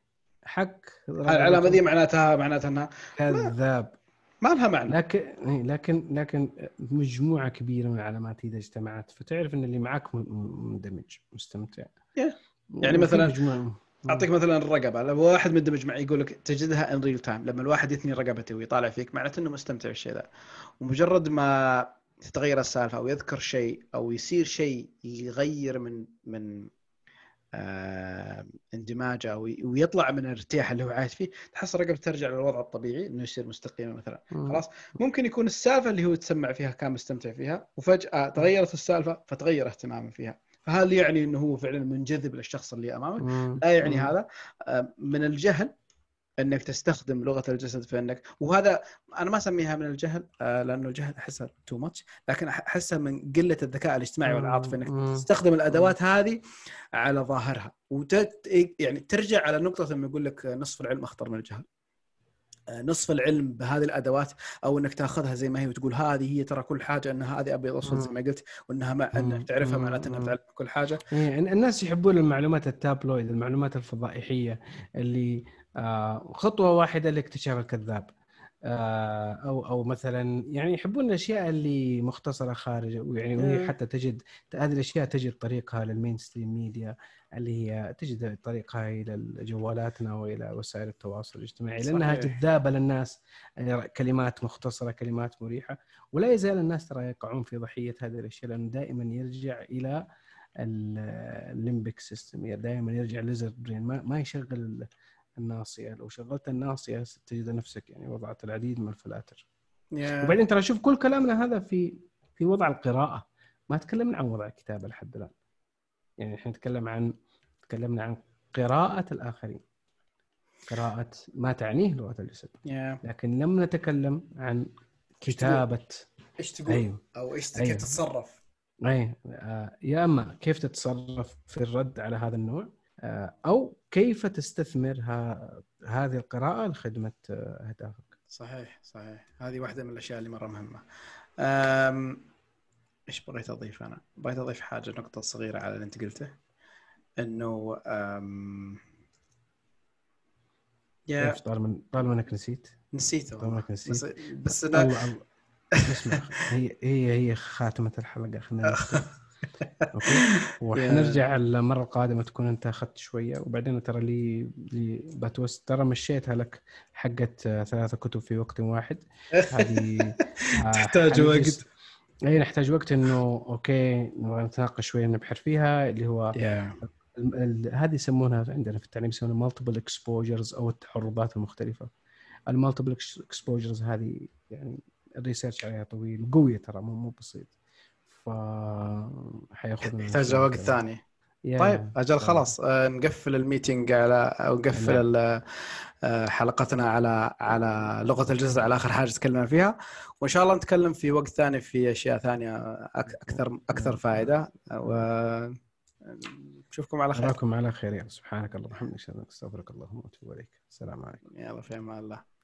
حق العلامة دي معناتها أنها كذاب، ما لها معنى. لكن مجموعة كبيرة من العلامات إذا اجتمعت فتعرف أن اللي معك مندمج مستمتع. يعني مثلا أعطيك مثلا الرقبة، لو واحد مندمج معي يقول لك تجدها in real time، لما الواحد يثني رقبته ويطالع فيك معناته أنه مستمتع بالشيء ذا، ومجرد ما تتغير السالفة أو يذكر شيء أو يصير شيء يغير من اندماجه ويطلع من الارتياح اللي هو عايش فيه، تحس رقبته ترجع للوضع الطبيعي انه يصير مستقيم مثلا. خلاص ممكن يكون السالفه اللي هو تسمع فيها كان مستمتع فيها وفجاه تغيرت السالفه فتغير اهتمامه فيها، فهل يعني انه هو فعلا منجذب للشخص اللي امامه؟ لا يعني هذا من الجهل انك تستخدم لغه الجسد في انك، وهذا انا ما اسميها من الجهل لانه الجهل احسها تو ماتش، لكن احسها من قله الذكاء الاجتماعي والعاطفي انك تستخدم الادوات هذه على ظاهرها يعني ترجع على نقطه لما يقول لك نصف العلم اخطر من الجهل. نصف العلم بهذه الادوات او انك تاخذها زي ما هي وتقول هذه هي ترى كل حاجه، ان هذه ابيض واسود زي ما قلت، وانها انك تعرفها معناته انها تعرف كل حاجه. يعني الناس يحبون المعلومات التابلويد، المعلومات الفضائحيه اللي خطوة واحدة لاكتشاف الكذاب، أو مثلا يعني يحبون الأشياء اللي مختصرة خارج، ويعني حتى تجد هذه الأشياء تجد طريقها للمينستريم ميديا اللي هي تجد طريقها إلى جوالاتنا وإلى وسائل التواصل الاجتماعي، لأنها جذابة للناس، كلمات مختصرة، كلمات مريحة، ولا يزال الناس ترى يقعون في ضحية هذه الأشياء، لأنه دائما يرجع إلى الليمبيك سيستم، دائما يرجع للليزرد برين، ما يشغل الناصية. لو شغلت الناصية تجد نفسك يعني وضعت العديد من الفلاتر. وبعدين ترى شوف كل كلامنا هذا في وضع القراءة، ما تكلمنا عن وضع الكتابة لحد الآن، يعني احنا تكلمنا عن قراءة الآخرين، قراءة ما تعنيه لغة الجسد، لكن لم نتكلم عن كتابة ايش تقول او ايش كيف تتصرف. يا اما كيف تتصرف في الرد على هذا النوع، أو كيف تستثمر هذه القراءة لخدمة أهدافك. صحيح، هذه واحدة من الأشياء اللي مرة مهمة. إيش بريت أضيف؟ أنا بريت أضيف حاجة، نقطة صغيرة على اللي أنت قلته، إنه يا طالما أنك نسيته بس أنا اسمع، هي خاتمة الحلقة، خلينا وحنرجع المرة القادمة تكون أنت أخذت شوية، وبعدين ترى لي بتوست، ترى مشيتها لك حقت 3 كتب في وقت واحد، هذه تحتاج وقت، أي نحتاج وقت، إنه أوكي نبغى نتناقش شوية نبحر فيها، اللي هو هذه يسمونها عندنا في التعليم يسمونها multiple exposures أو التعرضات المختلفة. multiple exposures هذه يعني الريسيرش عليها طويل وقوية ترى، مو بسيط، يحتاج وقت ثاني. طيب أجل خلاص نقفل الميتينج على، أو نقفل حلقتنا على لغة الجسد، على آخر حاجة تكلمنا فيها، وإن شاء الله نتكلم في وقت ثاني في أشياء ثانية أكثر فائدة، ونشوفكم على خير. نراكم على خير. سبحانك اللهم وبحمدك، أشهد أن لا إله إلا أنت، أستغفرك اللهم وأتوب إليك. السلام عليكم. يلا في أمان الله.